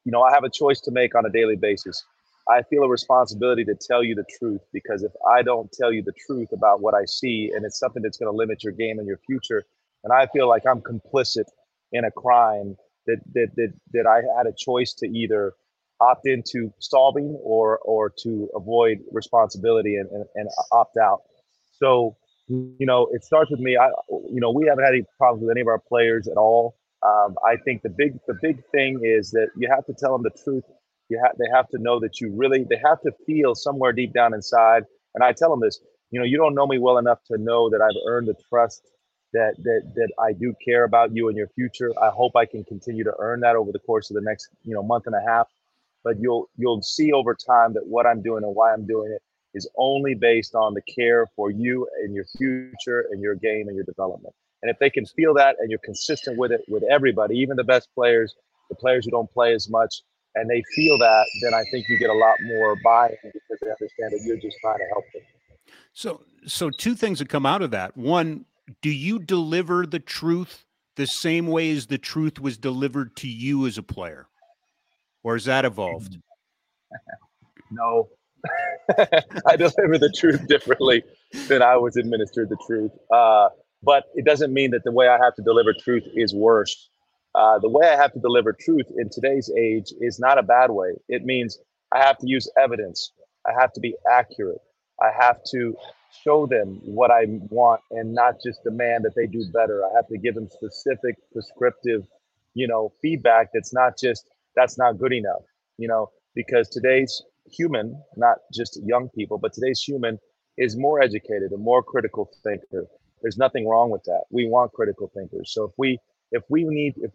you know, I have a choice to make on a daily basis. I feel a responsibility to tell you the truth, because if I don't tell you the truth about what I see, and it's something that's going to limit your game and your future, and I feel like I'm complicit in a crime that I had a choice to either opt into solving or to avoid responsibility and opt out. So, you know, it starts with me. You know, we haven't had any problems with any of our players at all. I think the big thing is that you have to tell them the truth. They have to know that they have to feel somewhere deep down inside. And I tell them this, you know, you don't know me well enough to know that I've earned the trust that I do care about you and your future. I hope I can continue to earn that over the course of the next, you know, month and a half. But you'll see over time that what I'm doing and why I'm doing it is only based on the care for you and your future and your game and your development. And if they can feel that and you're consistent with it with everybody, even the best players, the players who don't play as much, and they feel that, then I think you get a lot more buy-in because they understand that you're just trying to help them. So two things that come out of that. One, do you deliver the truth the same way as the truth was delivered to you as a player? Or has that evolved? No. I deliver the truth differently than I was administered the truth. But it doesn't mean that the way I have to deliver truth is worse. The way I have to deliver truth in today's age is not a bad way. It means I have to use evidence. I have to be accurate. I have to show them what I want and not just demand that they do better. I have to give them specific, prescriptive, you know, feedback that's not just, that's not good enough, you know, because today's human, not just young people, but today's human is more educated and more critical thinker. There's nothing wrong with that. We want critical thinkers. So if we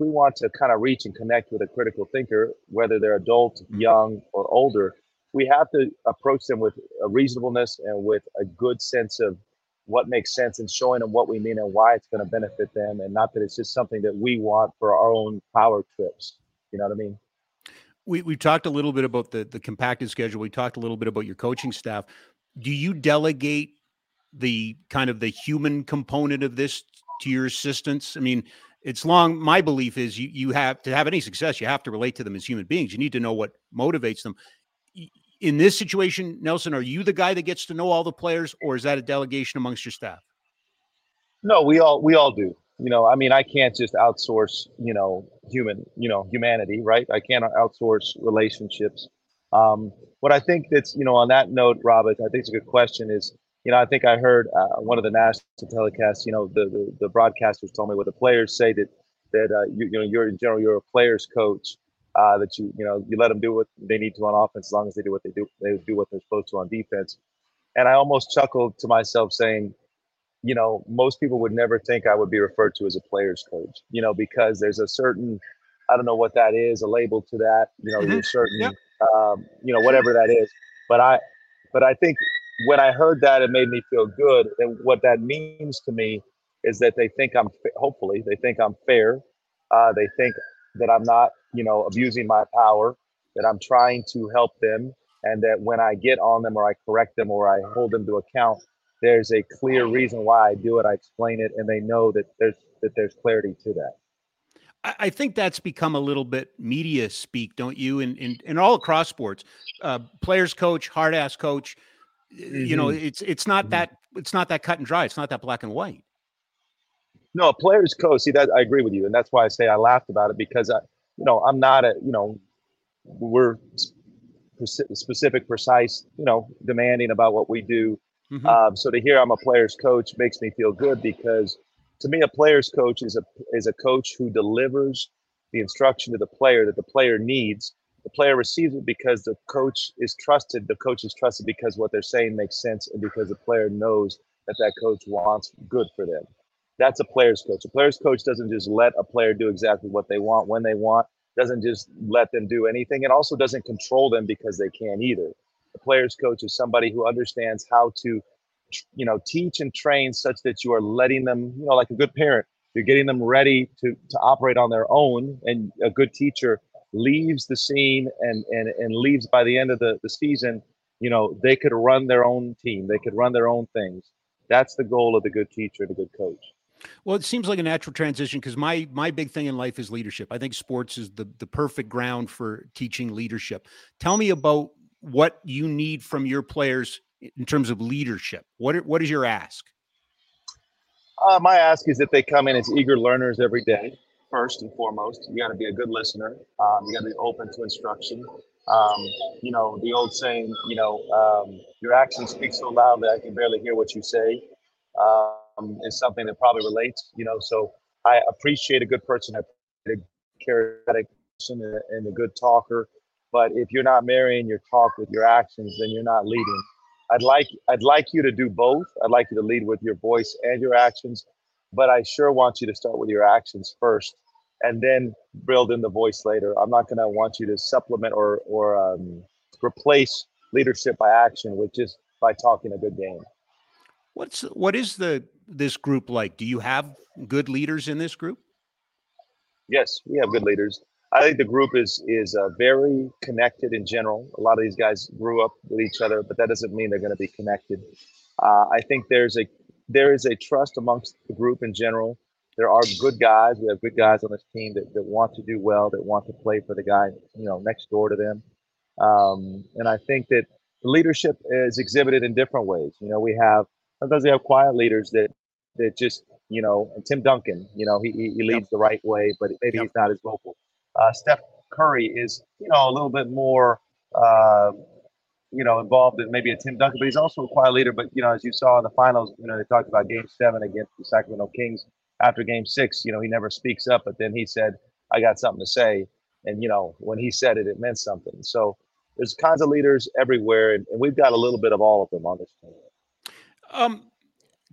want to kind of reach and connect with a critical thinker, whether they're adult, young, or older, we have to approach them with a reasonableness and with a good sense of what makes sense, and showing them what we mean and why it's going to benefit them, and not that it's just something that we want for our own power trips. You know what I mean? We talked a little bit about the compacted schedule. We talked a little bit about your coaching staff. Do you delegate the kind of the human component of this to your assistants? I mean, my belief is you have to have any success, you have to relate to them as human beings. You need to know what motivates them. In this situation, Nelson, are you the guy that gets to know all the players, or is that a delegation amongst your staff? No, we all do. You know, I mean, I can't just outsource, humanity, right? I can't outsource relationships. What I think that's, on that note, Robert, I think it's a good question is, I think I heard one of the national telecasts, the broadcasters told me what the players say you're in general, you're a player's coach. That you let them do what they need to on offense, as long as they do what they do what they're supposed to on defense. And I almost chuckled to myself saying, most people would never think I would be referred to as a player's coach, because there's a certain, I don't know what that is, a label to that, there's a certain, whatever that is. But I think when I heard that, it made me feel good. And what that means to me is that they think hopefully they think I'm fair. They think that I'm not, abusing my power, that I'm trying to help them, and that when I get on them or I correct them or I hold them to account, there's a clear reason why I do it. I explain it, and they know that there's clarity to that. I think that's become a little bit media speak, don't you? And all across sports, players coach, hard ass coach, it's not that cut and dry. It's not that black and white. No, a player's coach. See, that I agree with you, and that's why I say I laughed about it, because I'm not we're specific, precise, demanding about what we do. Mm-hmm. So to hear I'm a player's coach makes me feel good, because to me, a player's coach is a coach who delivers the instruction to the player that the player needs. The player receives it because the coach is trusted. The coach is trusted because what they're saying makes sense, and because the player knows that coach wants good for them. That's a player's coach. A player's coach doesn't just let a player do exactly what they want, when they want, doesn't just let them do anything, and also doesn't control them because they can't either. A player's coach is somebody who understands how to, teach and train such that you are letting them, like a good parent, you're getting them ready to operate on their own. And a good teacher leaves the scene and leaves by the end of the season, they could run their own team. They could run their own things. That's the goal of the good teacher, the good coach. Well, it seems like a natural transition, because my big thing in life is leadership. I think sports is the perfect ground for teaching leadership. Tell me about what you need from your players in terms of leadership. What is your ask? My ask is that they come in as eager learners every day. First and foremost, you got to be a good listener. You got to be open to instruction. The old saying, your action speaks so loud that I can barely hear what you say. Is something that probably relates, so I appreciate a good person, I appreciate a charismatic person and a good talker, but if you're not marrying your talk with your actions, then you're not leading. I'd like you to do both. I'd like you to lead with your voice and your actions, but I sure want you to start with your actions first and then build in the voice later. I'm not going to want you to supplement or replace leadership by action with just by talking a good game. What is this group like? Do you have good leaders in this group? Yes, we have good leaders. I think the group is very connected in general. A lot of these guys grew up with each other, but that doesn't mean they're going to be connected. I think there is a trust amongst the group in general. There are good guys. We have good guys on this team that want to do well, that want to play for the guy next door to them, and I think that the leadership is exhibited in different ways. Sometimes we have quiet leaders that just, and Tim Duncan, he leads the right way, but maybe he's not as vocal. Steph Curry is, a little bit more, involved in maybe a Tim Duncan, but he's also a quiet leader. But, as you saw in the finals, they talked about Game 7 against the Sacramento Kings. After Game 6, he never speaks up, but then he said, I got something to say. And, when he said it, it meant something. So There's kinds of leaders everywhere, and we've got a little bit of all of them on this team.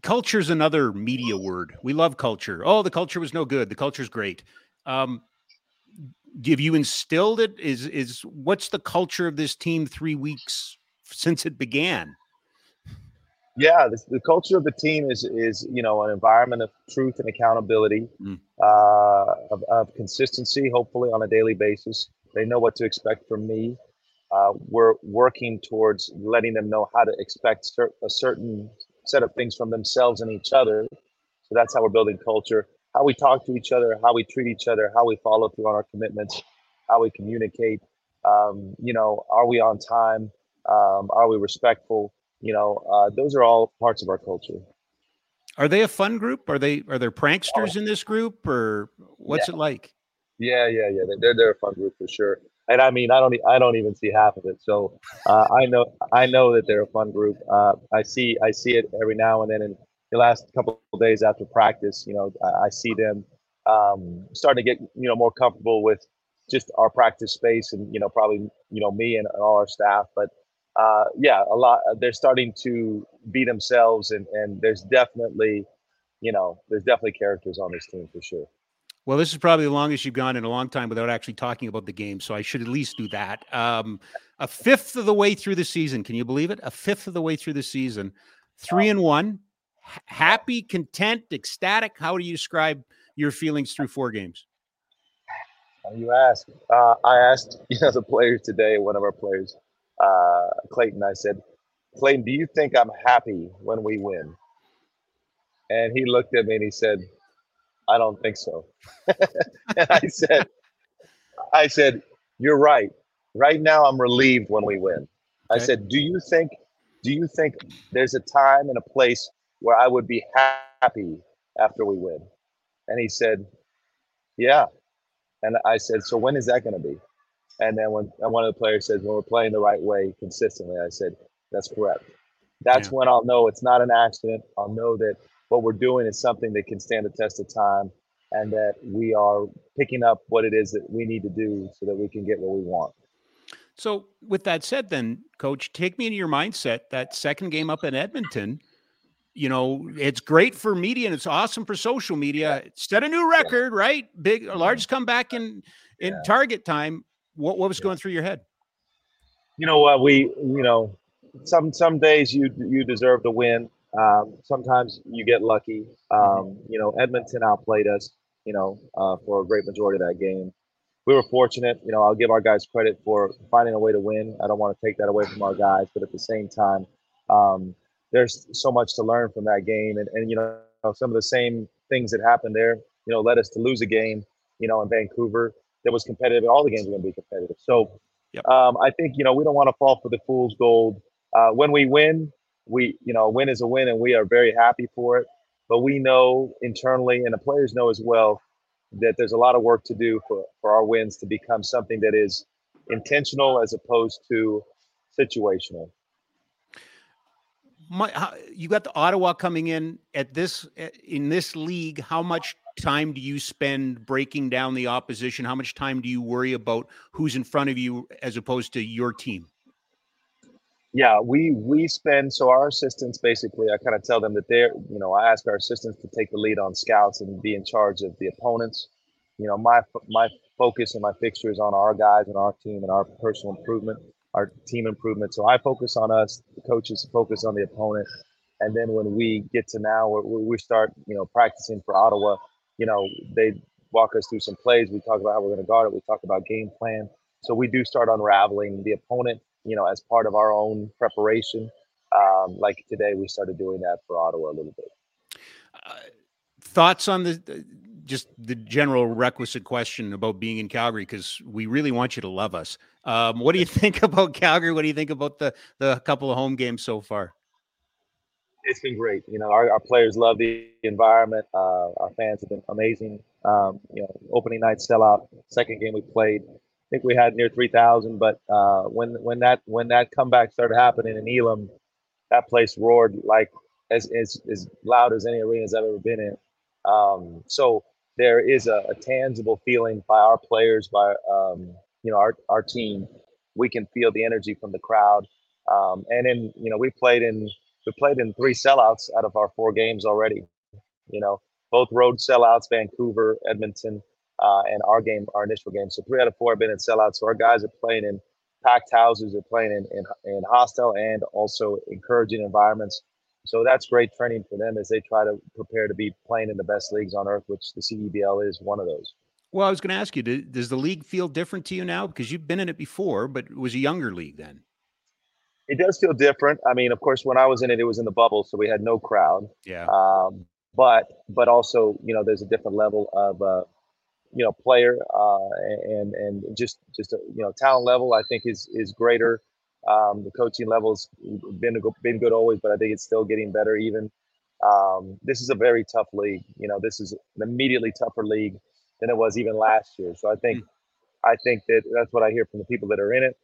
Culture's another media word. We love culture. Oh, the culture was no good. The culture's great. Have you instilled it? Is what's the culture of this team 3 weeks since it began? Yeah, the culture of the team is you know, an environment of truth and accountability, of consistency, hopefully on a daily basis. They know what to expect from me. We're working towards letting them know how to expect a certain set of things from themselves and each other. So that's how we're building culture. How we talk to each other, how we treat each other, how we follow through on our commitments, how we communicate. You know, are we on time? Are we respectful? You know, those are all parts of our culture. Are they a fun group? Are there pranksters in this group, or what's it like? Yeah. They're a fun group for sure. And I mean, I don't even see half of it. So I know that they're a fun group. I see it every now and then. And the last couple of days after practice, you know, I see them starting to get, you know, more comfortable with just our practice space and, you know, probably, you know, me and all our staff. But a lot, they're starting to be themselves. And there's definitely, you know, characters on this team for sure. Well, this is probably the longest you've gone in a long time without actually talking about the game, so I should at least do that. A fifth of the way through the season. Can you believe it? A fifth of the way through the season. 3-1. Happy, content, ecstatic. How do you describe your feelings through four games? You ask. I asked, you know, the players today, one of our players, Clayton, I said, Clayton, do you think I'm happy when we win? And he looked at me and he said, I don't think so. And I said, you're right. Right now I'm relieved when we win. Okay. I said, do you think there's a time and a place where I would be happy after we win? And he said, yeah. And I said, so when is that going to be? And then when one of the players said, when we're playing the right way consistently, I said, that's correct. That's when I'll know it's not an accident. I'll know that what we're doing is something that can stand the test of time, and that we are picking up what it is that we need to do so that we can get what we want. So with that said then, Coach, take me into your mindset, that second game up in Edmonton. You know, it's great for media and it's awesome for social media. Yeah. It set a new record, right? Big, largest comeback in target time. What was going through your head? You know, some days you deserve to win. Sometimes you get lucky. You know, Edmonton outplayed us, you know, for a great majority of that game. We were fortunate. You know, I'll give our guys credit for finding a way to win. I don't want to take that away from our guys, but at the same time, there's so much to learn from that game. And, you know, some of the same things that happened there, you know, led us to lose a game, you know, in Vancouver that was competitive. All the games are going to be competitive. So I think, you know, we don't want to fall for the fool's gold. When we win, win is a win, and we are very happy for it. But we know internally, and the players know as well, that there's a lot of work to do for our wins to become something that is intentional as opposed to situational. You got the Ottawa coming in in this league. How much time do you spend breaking down the opposition? How much time do you worry about who's in front of you as opposed to your team? Yeah, we spend, so our assistants, basically, I kind of tell them that I ask our assistants to take the lead on scouts and be in charge of the opponents. You know, my focus and my fixture is on our guys and our team and our personal improvement, our team improvement. So I focus on us, the coaches focus on the opponent. And then when we get to now, we start, you know, practicing for Ottawa, you know, they walk us through some plays. We talk about how we're going to guard it. We talk about game plan. So we do start unraveling the opponent, you know, as part of our own preparation. Like today, we started doing that for Ottawa a little bit. Thoughts on the general requisite question about being in Calgary, because we really want you to love us. What do you think about Calgary? What do you think about the couple of home games so far? It's been great. You know, our players love the environment. Our fans have been amazing. You know, opening night sellout, second game we played, I think we had near 3,000, but when that comeback started happening in Elam, that place roared like as loud as any arenas I've ever been in. So there is a tangible feeling by our players, by our team, we can feel the energy from the crowd. And then, you know, we played in 3 sellouts out of our 4 games already, you know, both road sellouts, Vancouver, Edmonton, and our game, our initial game. So 3 out of 4 have been in sellouts. So our guys are playing in packed houses, they're playing in hostile and also encouraging environments. So that's great training for them as they try to prepare to be playing in the best leagues on earth, which the CEBL is one of those. Well, I was going to ask you, does the league feel different to you now? Because you've been in it before, but it was a younger league then. It does feel different. I mean, of course, when I was in it, it was in the bubble, so we had no crowd. Yeah. But also, you know, there's a different level of, you know, player and just a, you know, talent level, I think is greater. The coaching level's been good always, but I think it's still getting better even. This is a very tough league. You know, this is an immediately tougher league than it was even last year. So I think that that's what I hear from the people that are in it.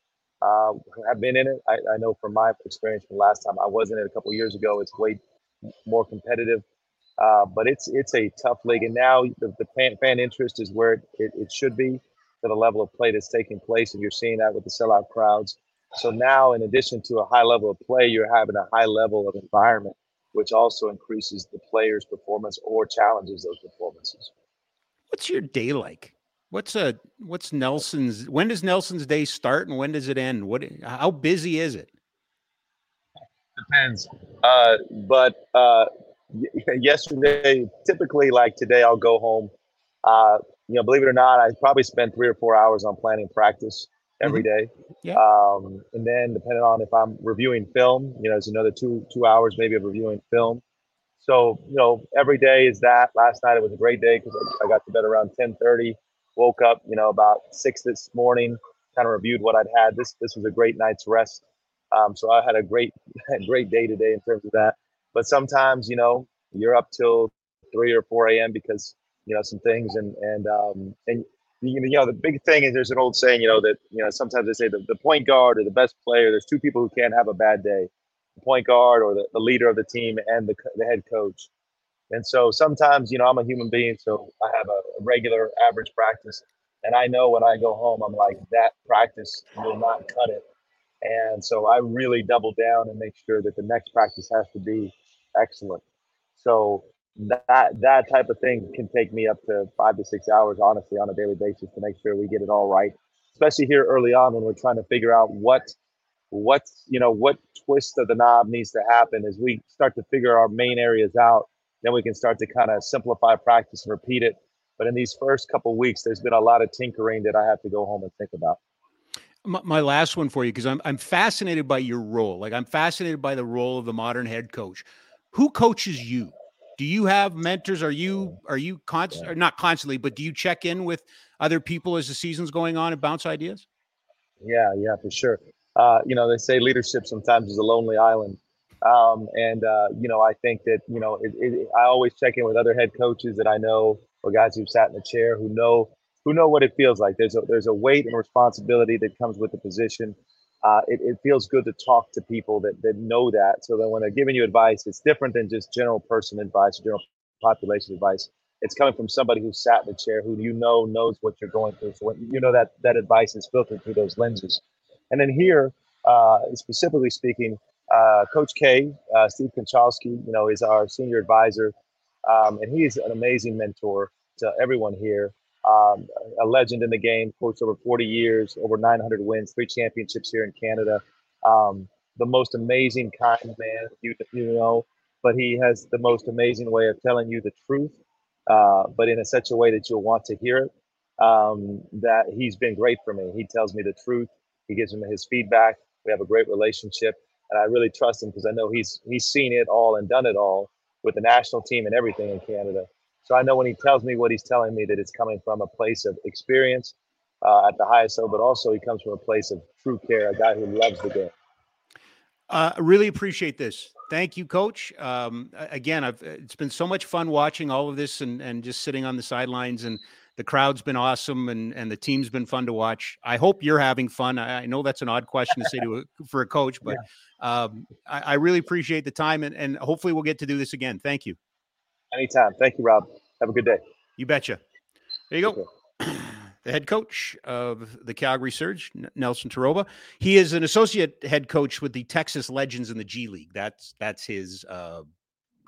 I've been in it. I know from my experience from last time I was in it a couple of years ago, it's way more competitive. But it's a tough league. And now the fan interest is where it should be for the level of play that's taking place. And you're seeing that with the sellout crowds. So now, in addition to a high level of play, you're having a high level of environment, which also increases the player's performance or challenges those performances. What's your day like? What's Nelson's? When does Nelson's day start and when does it end? How busy is it? Depends. Yesterday, typically like today, I'll go home. You know, believe it or not, I probably spend 3 or 4 hours on planning practice every day. Yeah. And then depending on if I'm reviewing film, you know, it's another two hours maybe of reviewing film. So, you know, every day is that. Last night it was a great day because I got to bed around 10:30, woke up, you know, about 6 this morning, kind of reviewed what I'd had. This was a great night's rest. So I had a great day today in terms of that. But sometimes, you know, you're up till 3 or 4 a.m. because, you know, some things and you know, the big thing is there's an old saying, you know, that, you know, sometimes they say the point guard or the best player, there's 2 people who can't have a bad day, the point guard or the leader of the team and the head coach. And so sometimes, you know, I'm a human being, so I have a regular average practice. And I know when I go home, I'm like, that practice will not cut it. And so I really double down and make sure that the next practice has to be excellent. So that type of thing can take me up to 5 to 6 hours, honestly, on a daily basis to make sure we get it all right, especially here early on when we're trying to figure out what twist of the knob needs to happen. As we start to figure our main areas out, then we can start to kind of simplify practice and repeat it. But in these first couple of weeks, there's been a lot of tinkering that I have to go home and think about. My last one for you, because I'm fascinated by your role. Like, I'm fascinated by the role of the modern head coach. Who coaches you? Do you have mentors? Are you constant, or not constantly, but do you check in with other people as the season's going on and bounce ideas? Yeah, for sure. You know, they say leadership sometimes is a lonely island. You know, I think that, you know, I always check in with other head coaches that I know or guys who've sat in the chair who know what it feels like. There's a weight and responsibility that comes with the position. It feels good to talk to people that know that. So that when they're giving you advice, it's different than just general person advice, general population advice. It's coming from somebody who sat in the chair, who you know knows what you're going through. So when, you know, that advice is filtered through those lenses. And then here, specifically speaking, Coach K, Steve Konchalski, you know, is our senior advisor, and he's an amazing mentor to everyone here. A legend in the game, coached over 40 years, over 900 wins, 3 championships here in Canada. The most amazing, kind man, you know, but he has the most amazing way of telling you the truth, but in such a way that you'll want to hear it. That he's been great for me. He tells me the truth. He gives me his feedback. We have a great relationship, and I really trust him because I know he's seen it all and done it all with the national team and everything in Canada. So I know when he tells me what he's telling me that it's coming from a place of experience at the highest level, but also he comes from a place of true care, a guy who loves the game. I really appreciate this. Thank you, Coach. Again, it's been so much fun watching all of this and just sitting on the sidelines, and the crowd's been awesome and the team's been fun to watch. I hope you're having fun. I know that's an odd question to say for a coach, but yeah. I really appreciate the time, and hopefully we'll get to do this again. Thank you. Anytime. Thank you, Rob. Have a good day. You betcha. There you go. the head coach of the Calgary Surge, Nelson Terroba. He is an associate head coach with the Texas Legends in the G League. That's his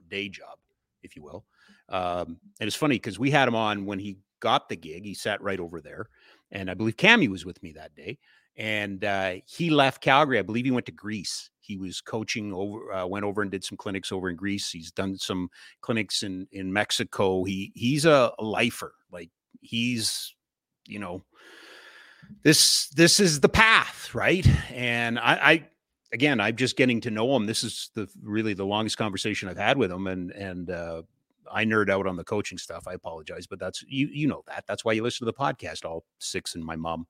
day job, if you will. And it's funny because we had him on when he got the gig. He sat right over there. And I believe Cammie was with me that day. And he left Calgary. I believe he went to Greece. He was coaching over, went over and did some clinics over in Greece. He's done some clinics in Mexico. He's a lifer. Like he's, you know, this is the path, right? And I'm just getting to know him. This is really the longest conversation I've had with him. And I nerd out on the coaching stuff. I apologize, but that's, you know, that's why you listen to the podcast, all six and my mom.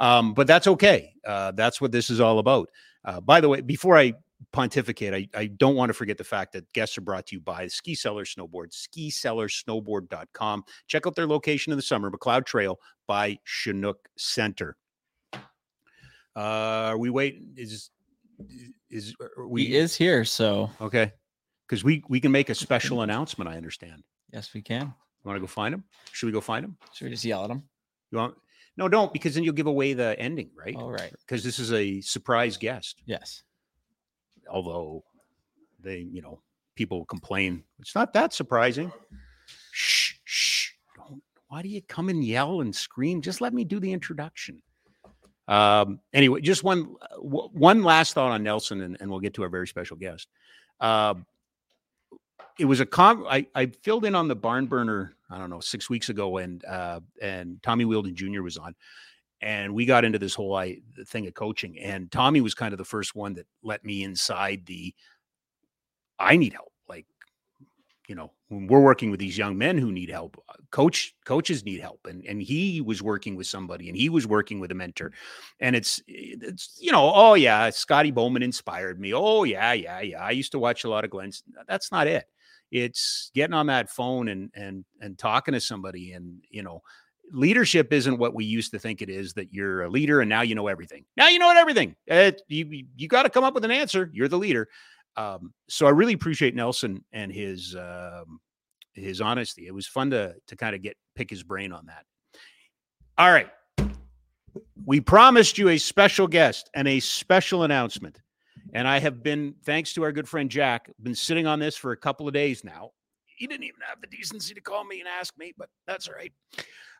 But that's okay. That's what this is all about. By the way, before I pontificate, I don't want to forget the fact that guests are brought to you by Ski Cellar Snowboard, skicellarsnowboard.com. Check out their location in the summer, McLeod Trail by Chinook Center. Are we waiting? He is here. So, okay. Because we can make a special announcement, I understand. Yes, we can. You want to go find him? Should we go find him? Should we just yell at him? You want? No, don't, because then you'll give away the ending, right? All right. Because this is a surprise guest. Yes. Although people complain. It's not that surprising. Shh, shh. Don't. Why do you come and yell and scream? Just let me do the introduction. Anyway, just one last thought on Nelson, and we'll get to our very special guest. It was I filled in on the barn burner, 6 weeks ago, and Tommy Wheeldon Jr. was on, and we got into this whole thing of coaching, and Tommy was kind of the first one that let me inside I need help. Like, you know, when we're working with these young men who need help, coaches need help. And he was working with somebody, and he was working with a mentor, and it's, you know, oh yeah, Scotty Bowman inspired me. Oh yeah. Yeah. Yeah. I used to watch a lot of Glenn's. That's not it. It's getting on that phone and talking to somebody. And, you know, leadership isn't what we used to think it is, that you're a leader and now you know everything. Now you know everything. You got to come up with an answer. You're the leader. So I really appreciate Nelson and his honesty. It was fun to kind of pick his brain on that. All right. We promised you a special guest and a special announcement. And I have been, thanks to our good friend Jack, been sitting on this for a couple of days now. He didn't even have the decency to call me and ask me, but that's all right.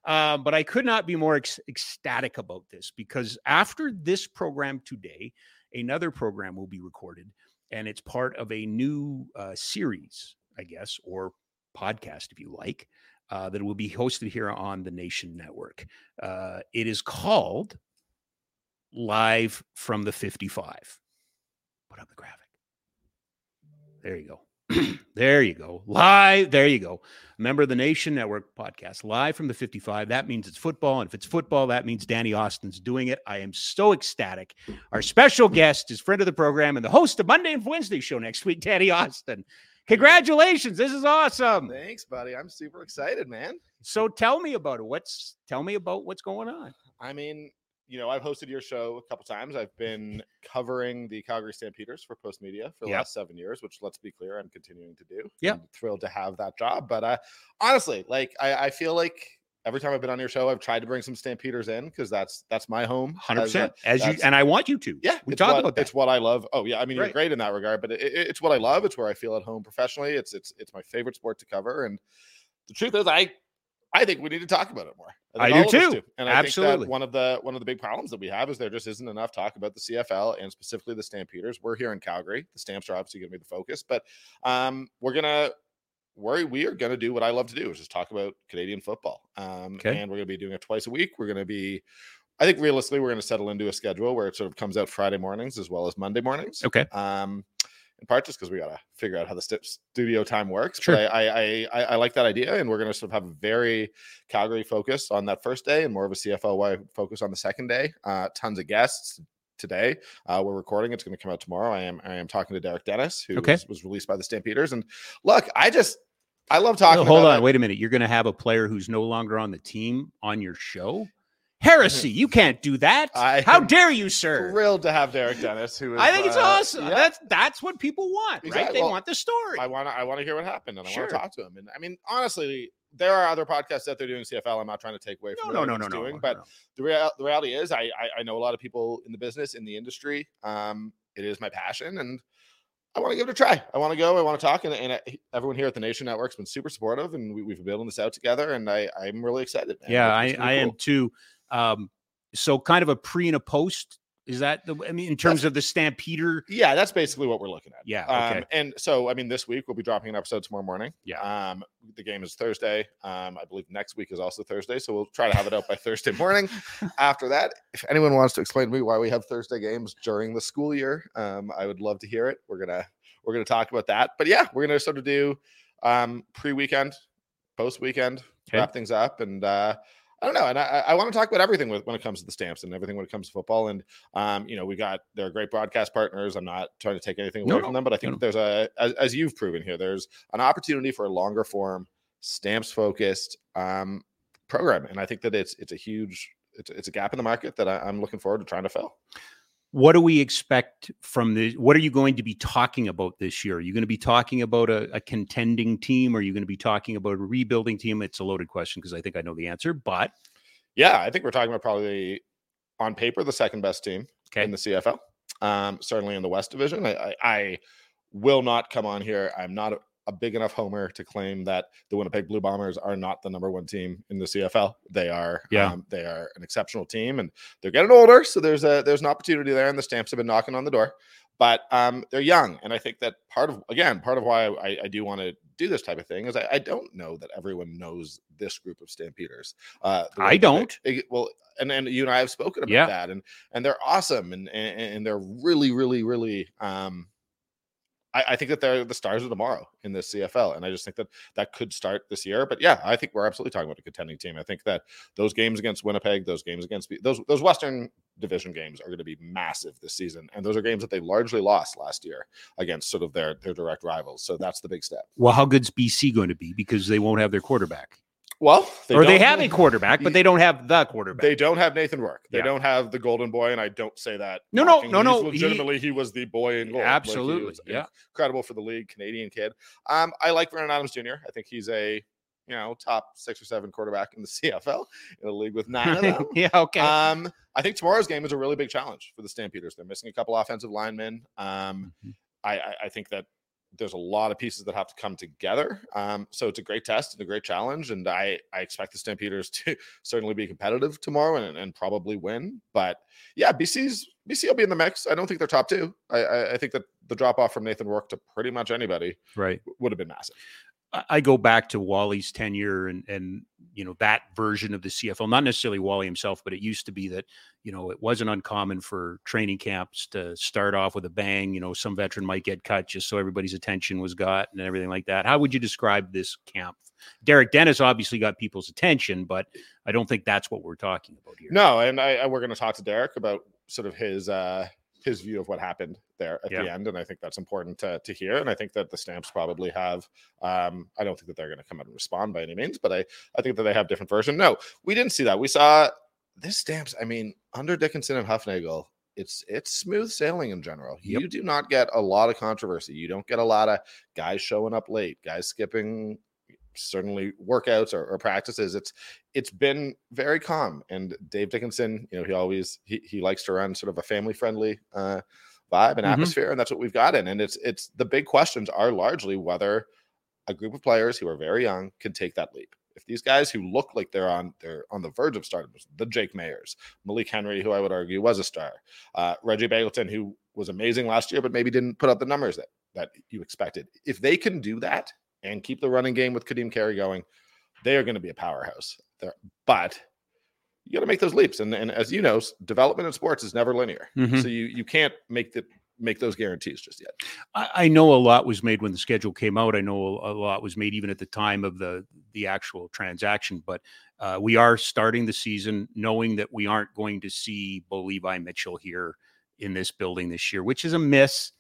But I could not be more ecstatic about this, because after this program today, another program will be recorded, and it's part of a new series, I guess, or podcast, if you like, that will be hosted here on the Nation Network. It is called Live from the 55. Put up the graphic. There you go. There you go. Live. There you go. Member of the Nation Network podcast, Live from the 55. That means it's football. And if it's football, that means Danny Austin's doing it. I am so ecstatic. Our special guest is friend of the program and the host of Monday and Wednesday show next week, Danny Austin. Congratulations. This is awesome. Thanks, buddy. I'm super excited, man. So tell me about it. Tell me about what's going on. I mean, you know, I've hosted your show a couple times. I've been covering the Calgary Stampeders for Post Media for the last 7 years, which, let's be clear, I'm continuing to do. Yeah, thrilled to have that job. But honestly, like I feel like every time I've been on your show, I've tried to bring some Stampeders in, because that's my home. 100%. And I want you to. Yeah, we talk about that. It's what I love. Oh yeah, I mean, you're great in that regard. But it's what I love. It's where I feel at home professionally. It's my favorite sport to cover. And the truth is, I think we need to talk about it more. I do too. And I absolutely think that one of the big problems that we have is there just isn't enough talk about the CFL and specifically the Stampeders. We're here in Calgary. The Stamps are obviously going to be the focus, but we are going to do what I love to do, which is talk about Canadian football. And we're going to be doing it twice a week. I think realistically, we're going to settle into a schedule where it sort of comes out Friday mornings as well as Monday mornings. Okay. In part just because we got to figure out how the studio time works. Sure. But I like that idea, and we're going to sort of have a very Calgary focus on that first day and more of a CFLY focus on the second day. Tons of guests today. We're recording. It's going to come out tomorrow. I am talking to Derek Dennis, who was released by the Stampeders. And look, I love talking. Hold on. Wait a minute. You're going to have a player who's no longer on the team on your show? Heresy. You can't do that. How dare you, sir? Thrilled to have Derek Dennis, who is, I think it's awesome. Yeah. That's what people want, exactly. Right? They want the story. I want to hear what happened, and I want to talk to him. And I mean, honestly, there are other podcasts out there doing CFL. I'm not trying to take away from what it's doing. The reality is I know a lot of people in the business, in the industry. It is my passion, and I want to give it a try. I want to go. I want to talk. And everyone here at the Nation Network's been super supportive, and we've been building this out together, and I'm really excited, man. Yeah, I am too. So kind of a pre and a post. Is that the, I mean, in terms of the Stampeder? Yeah, that's basically what we're looking at. Yeah. Okay. And so, I mean, this week we'll be dropping an episode tomorrow morning. Yeah. The game is Thursday. I believe next week is also Thursday. So we'll try to have it out by Thursday morning. After that, if anyone wants to explain to me why we have Thursday games during the school year, I would love to hear it. We're going to talk about that, but yeah, we're going to sort of do, pre-weekend, post-weekend, wrap things up. And, I don't know. And I want to talk about everything when it comes to the Stamps and everything when it comes to football. And, you know, they're great broadcast partners. I'm not trying to take anything away from them, but I think there's as you've proven here, there's an opportunity for a longer form Stamps focused program. And I think that it's a gap in the market that I'm looking forward to trying to fill. What do we expect from the, what are you going to be talking about this year? Are you going to be talking about a contending team? Or are you going to be talking about a rebuilding team? It's a loaded question because I think I know the answer, but. Yeah, I think we're talking about probably on paper, the second best team in the CFL, certainly in the West Division. I will not come on here. I'm not a big enough homer to claim that the Winnipeg Blue Bombers are not the number one team in the CFL. They are, they are an exceptional team, and they're getting older. So there's an opportunity there, and the Stamps have been knocking on the door, but they're young. And I think that part of why I do want to do this type of thing is I don't know that everyone knows this group of Stampeders. I don't. And you and I have spoken about that, and they're awesome. And they're really, really, really, I think that they're the stars of tomorrow in this CFL. And I just think that could start this year. But yeah, I think we're absolutely talking about a contending team. I think that those games against Winnipeg, those games against those Western Division games are going to be massive this season. And those are games that they largely lost last year against sort of their direct rivals. So that's the big step. Well, how good's BC going to be? Because they won't have their quarterback. Well, they have a quarterback, but they don't have the quarterback. They don't have Nathan Rourke. They don't have the golden boy, and I don't say that. No. Legitimately, he was the boy in goal. Absolutely, incredible for the league, Canadian kid. I like Vernon Adams Jr. I think he's a top 6 or 7 quarterback in the CFL in a league with 9 of them. I think tomorrow's game is a really big challenge for the Stampeders. They're missing a couple offensive linemen. I think that there's a lot of pieces that have to come together. So it's a great test and a great challenge. And I expect the Stampeders to certainly be competitive tomorrow and probably win. But yeah, BC will be in the mix. I don't think they're top 2. I think that the drop-off from Nathan Rourke to pretty much anybody would have been massive. I go back to Wally's tenure and that version of the CFL, not necessarily Wally himself, but it used to be that, it wasn't uncommon for training camps to start off with a bang. Some veteran might get cut just so everybody's attention was got and everything like that. How would you describe this camp? Derek Dennis obviously got people's attention, but I don't think that's what we're talking about here. No, and we're going to talk to Derek about sort of his view of what happened there at the end. And I think that's important to hear. And I think that the Stamps probably have, I don't think that they're going to come out and respond by any means, but I think that they have different version. No, we didn't see that. We saw this Stamps. I mean, under Dickinson and Huffnagel, it's smooth sailing in general. You do not get a lot of controversy. You don't get a lot of guys showing up late, guys skipping certainly workouts or practices. It's been very calm, and Dave Dickinson, he always he likes to run sort of a family friendly vibe and atmosphere, and that's what we've got in. And it's the big questions are largely whether a group of players who are very young can take that leap. If these guys who look like they're on the verge of stardom, the Jake Mayers, Malik Henry, who I would argue was a star, Reggie Bagleton, who was amazing last year but maybe didn't put up the numbers that you expected, if they can do that and keep the running game with Kadeem Carey going, they are going to be a powerhouse there. But you got to make those leaps. And as you know, development in sports is never linear. So you can't make those guarantees just yet. I know a lot was made when the schedule came out. I know a lot was made even at the time of the actual transaction. But we are starting the season knowing that we aren't going to see Bo Levi Mitchell here in this building this year, which is a miss.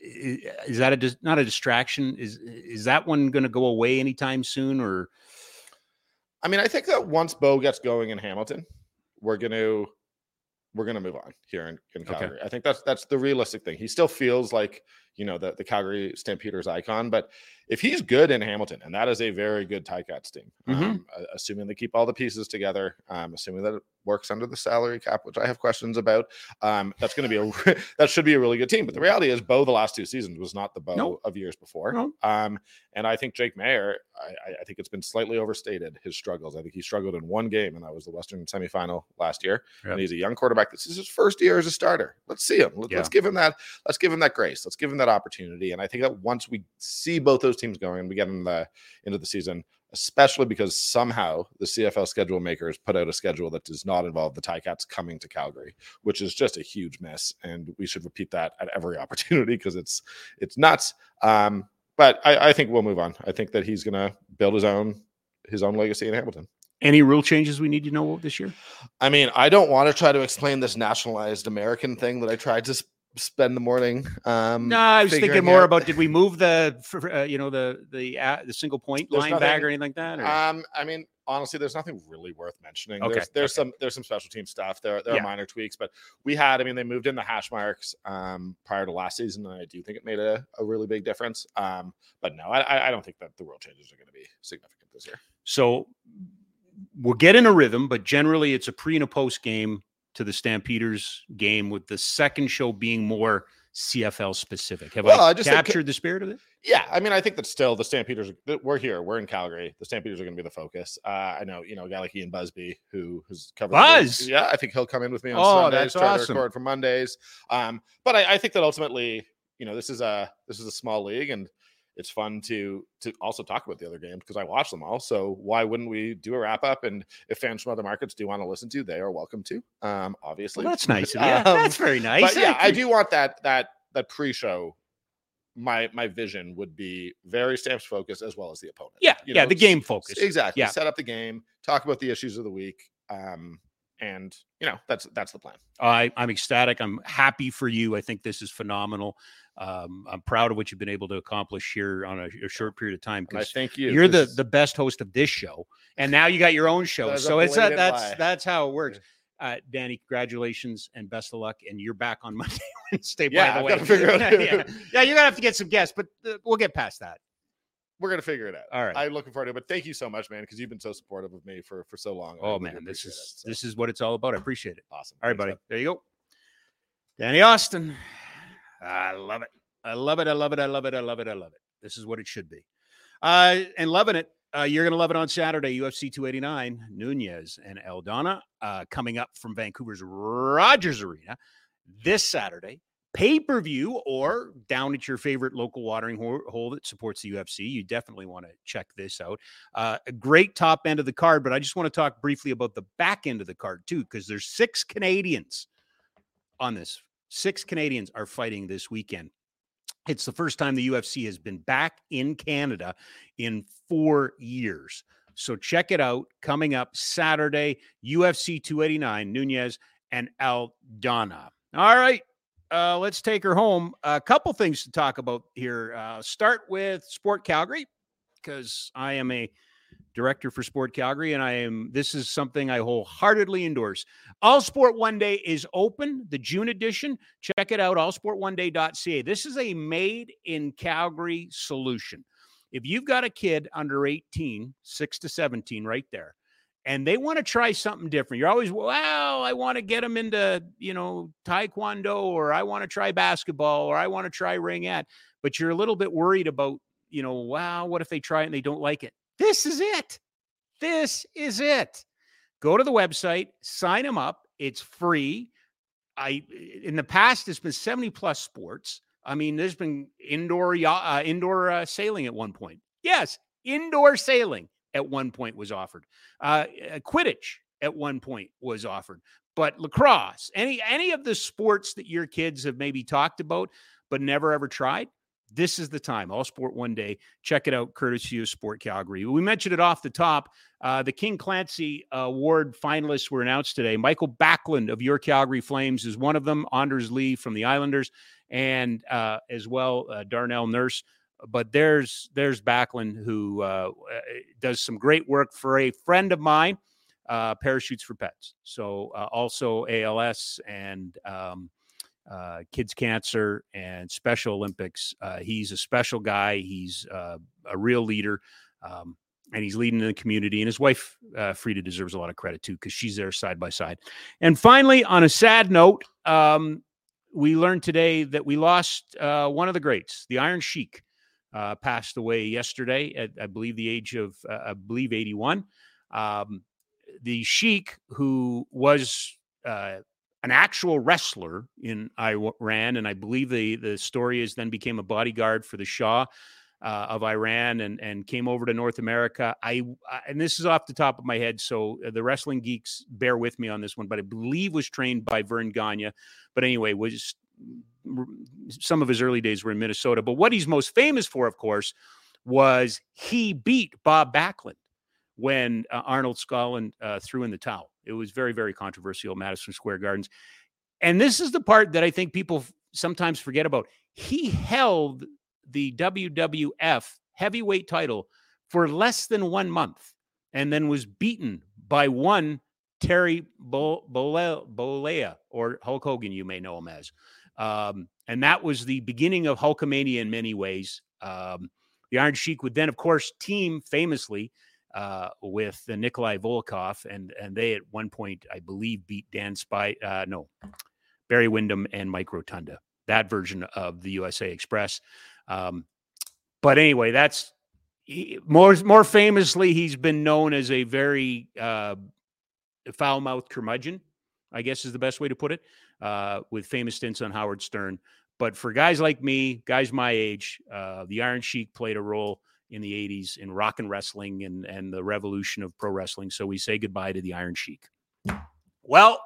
Is that not a distraction? Is that one going to go away anytime soon? Or, I mean, I think that once Bo gets going in Hamilton, we're going to move on here in Calgary. I think that's the realistic thing. He still feels like you know, the Calgary Stampeders icon. But if he's good in Hamilton, and that is a very good Ticats team, assuming they keep all the pieces together, assuming that it works under the salary cap, which I have questions about, that's going to be a that should be a really good team. But the reality is, Bo the last two seasons was not the Bo of years before. And I think Jake Maher, I think it's been slightly overstated, his struggles. I think he struggled in one game, and that was the Western semifinal last year. And he's a young quarterback. This is his first year as a starter. Let's see him. Let's give him that. Let's give him that grace. Let's give him that opportunity. And I think that once we see both those teams going and we get in the end of the season, especially because somehow the CFL schedule makers put out a schedule that does not involve the Ticats coming to Calgary, which is just a huge miss, and we should repeat that at every opportunity because it's nuts. But I think we'll move on. I think that he's gonna build his own legacy in Hamilton. Any rule changes we need to know this year? I mean, I don't want to try to explain this nationalized American thing that I tried to spend the morning. I was thinking more about, did we move the single point line bag or anything like that? Or? I mean, honestly, there's nothing really worth mentioning. Okay. There's some special team stuff. There are minor tweaks, but they moved in the hash marks prior to last season, and I do think it made a really big difference. But no, I don't think that the rule changes are going to be significant this year. So we'll get in a rhythm, but generally it's a pre and a post game to the Stampeders game, with the second show being more CFL specific. I just captured the spirit of it? Yeah. I mean, I think that still the Stampeders, we're here, we're in Calgary. The Stampeders are going to be the focus. I know, a guy like Ian Busby who's covered. Buzz? Yeah. I think he'll come in with me on Sundays, try to record for Mondays. But I think that ultimately, this is a small league, and it's fun to also talk about the other games because I watch them all. So why wouldn't we do a wrap up? And if fans from other markets do want to listen to, they are welcome to. Obviously, well, that's nice. Yeah, that's very nice. But yeah, I do want that pre-show. My vision would be very Stamps focused as well as the opponent. Yeah, the game focused. Exactly. Yeah. Set up the game. Talk about the issues of the week. And that's the plan. I'm ecstatic. I'm happy for you. I think this is phenomenal. I'm proud of what you've been able to accomplish here on a short period of time. I thank you. You're the best host of this show, and now you got your own show. So that's how it works. Danny, congratulations and best of luck. And you're back on Monday, Wednesday. By the way, figure out. Yeah, you're gonna have to get some guests, but we'll get past that. We're going to figure it out. All right. I'm looking forward to it, but thank you so much, man, because you've been so supportive of me for so long. Oh, man, this is what it's all about. I appreciate it. Awesome. All right, buddy. There you go. Danny Austin. I love it. I love it. I love it. I love it. I love it. I love it. This is what it should be. And loving it. You're going to love it on Saturday, UFC 289, Nunes and Aldana coming up from Vancouver's Rogers Arena this Saturday. Pay-per-view or down at your favorite local watering hole that supports the UFC. You definitely want to check this out. A great top end of the card, but I just want to talk briefly about the back end of the card too, because there's 6 Canadians on this. 6 Canadians are fighting this weekend. It's the first time the UFC has been back in Canada in 4 years. So check it out. Coming up Saturday, UFC 289, Nunes and Aldana. All right. Let's take her home. A couple things to talk about here. Start with Sport Calgary, because I am a director for Sport Calgary, and this is something I wholeheartedly endorse. All Sport One Day is open, the June edition. Check it out, allsportoneday.ca. This is a made-in-Calgary solution. If you've got a kid under 18, 6 to 17 right there, and they want to try something different. You're always, I want to get them into, taekwondo, or I want to try basketball, or I want to try ringette. But you're a little bit worried about, what if they try it and they don't like it? This is it. This is it. Go to the website, sign them up. It's free. In the past, it's been 70+ sports. I mean, there's been indoor sailing at one point. Yes, indoor sailing at one point was offered. Quidditch at one point was offered. But lacrosse, any of the sports that your kids have maybe talked about but never ever tried, this is the time. All Sport One Day. Check it out, courtesy of Sport Calgary. We mentioned it off the top. The King Clancy Award finalists were announced today. Michael Backlund of your Calgary Flames is one of them. Anders Lee from the Islanders, and as well Darnell Nurse. But there's Backlund, who does some great work for a friend of mine, Parachutes for Pets. So also ALS and kids cancer and Special Olympics. He's a special guy. He's a real leader, and he's leading in the community. And his wife, Frida, deserves a lot of credit too, because she's there side by side. And finally, on a sad note, we learned today that we lost one of the greats, the Iron Sheik. Passed away yesterday at, I believe, the age of, 81. The Sheik, who was an actual wrestler in Iran, and I believe the story is then became a bodyguard for the Shah of Iran and came over to North America. And this is off the top of my head, so the wrestling geeks bear with me on this one, but I believe was trained by Vern Gagne. But anyway, was some of his early days were in Minnesota, but what he's most famous for, of course, was he beat Bob Backlund when Arnold Skaaland threw in the towel. It was very, very controversial, Madison Square Gardens. And this is the part that I think people sometimes forget about. He held the WWF heavyweight title for less than 1 month and then was beaten by one Terry Bollea, or Hulk Hogan, you may know him as. And that was the beginning of Hulkamania in many ways. The Iron Sheik would then, of course, team famously with Nikolai Volkov, and they at one point, I believe, beat Barry Windham and Mike Rotunda, that version of the USA Express. But anyway, that's more famously, he's been known as a very foul-mouthed curmudgeon, I guess is the best way to put it, with famous stints on Howard Stern. But for guys like me, guys my age, the Iron Sheik played a role in the 80s in rock and wrestling and the revolution of pro wrestling. So we say goodbye to the Iron Sheik. Well,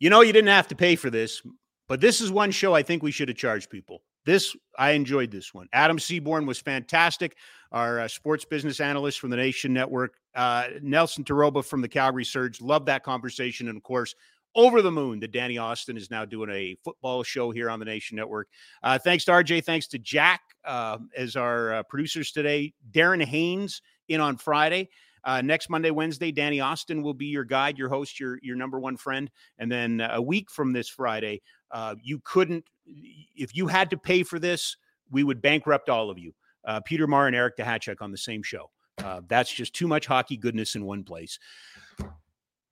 you didn't have to pay for this, but this is one show I think we should have charged people. I enjoyed this one. Adam Seaborn was fantastic. Our sports business analyst from the Nation Network, Nelson Terroba from the Calgary Surge. Loved that conversation. And of course, over the moon that Danny Austin is now doing a football show here on the Nation Network. Thanks to RJ. Thanks to Jack as our producers today. Darren Haynes in on Friday. Next Monday, Wednesday, Danny Austin will be your guide, your host, your number one friend. And then a week from this Friday, if you had to pay for this, we would bankrupt all of you. Peter Maher and Eric Duhatschek on the same show. That's just too much hockey goodness in one place.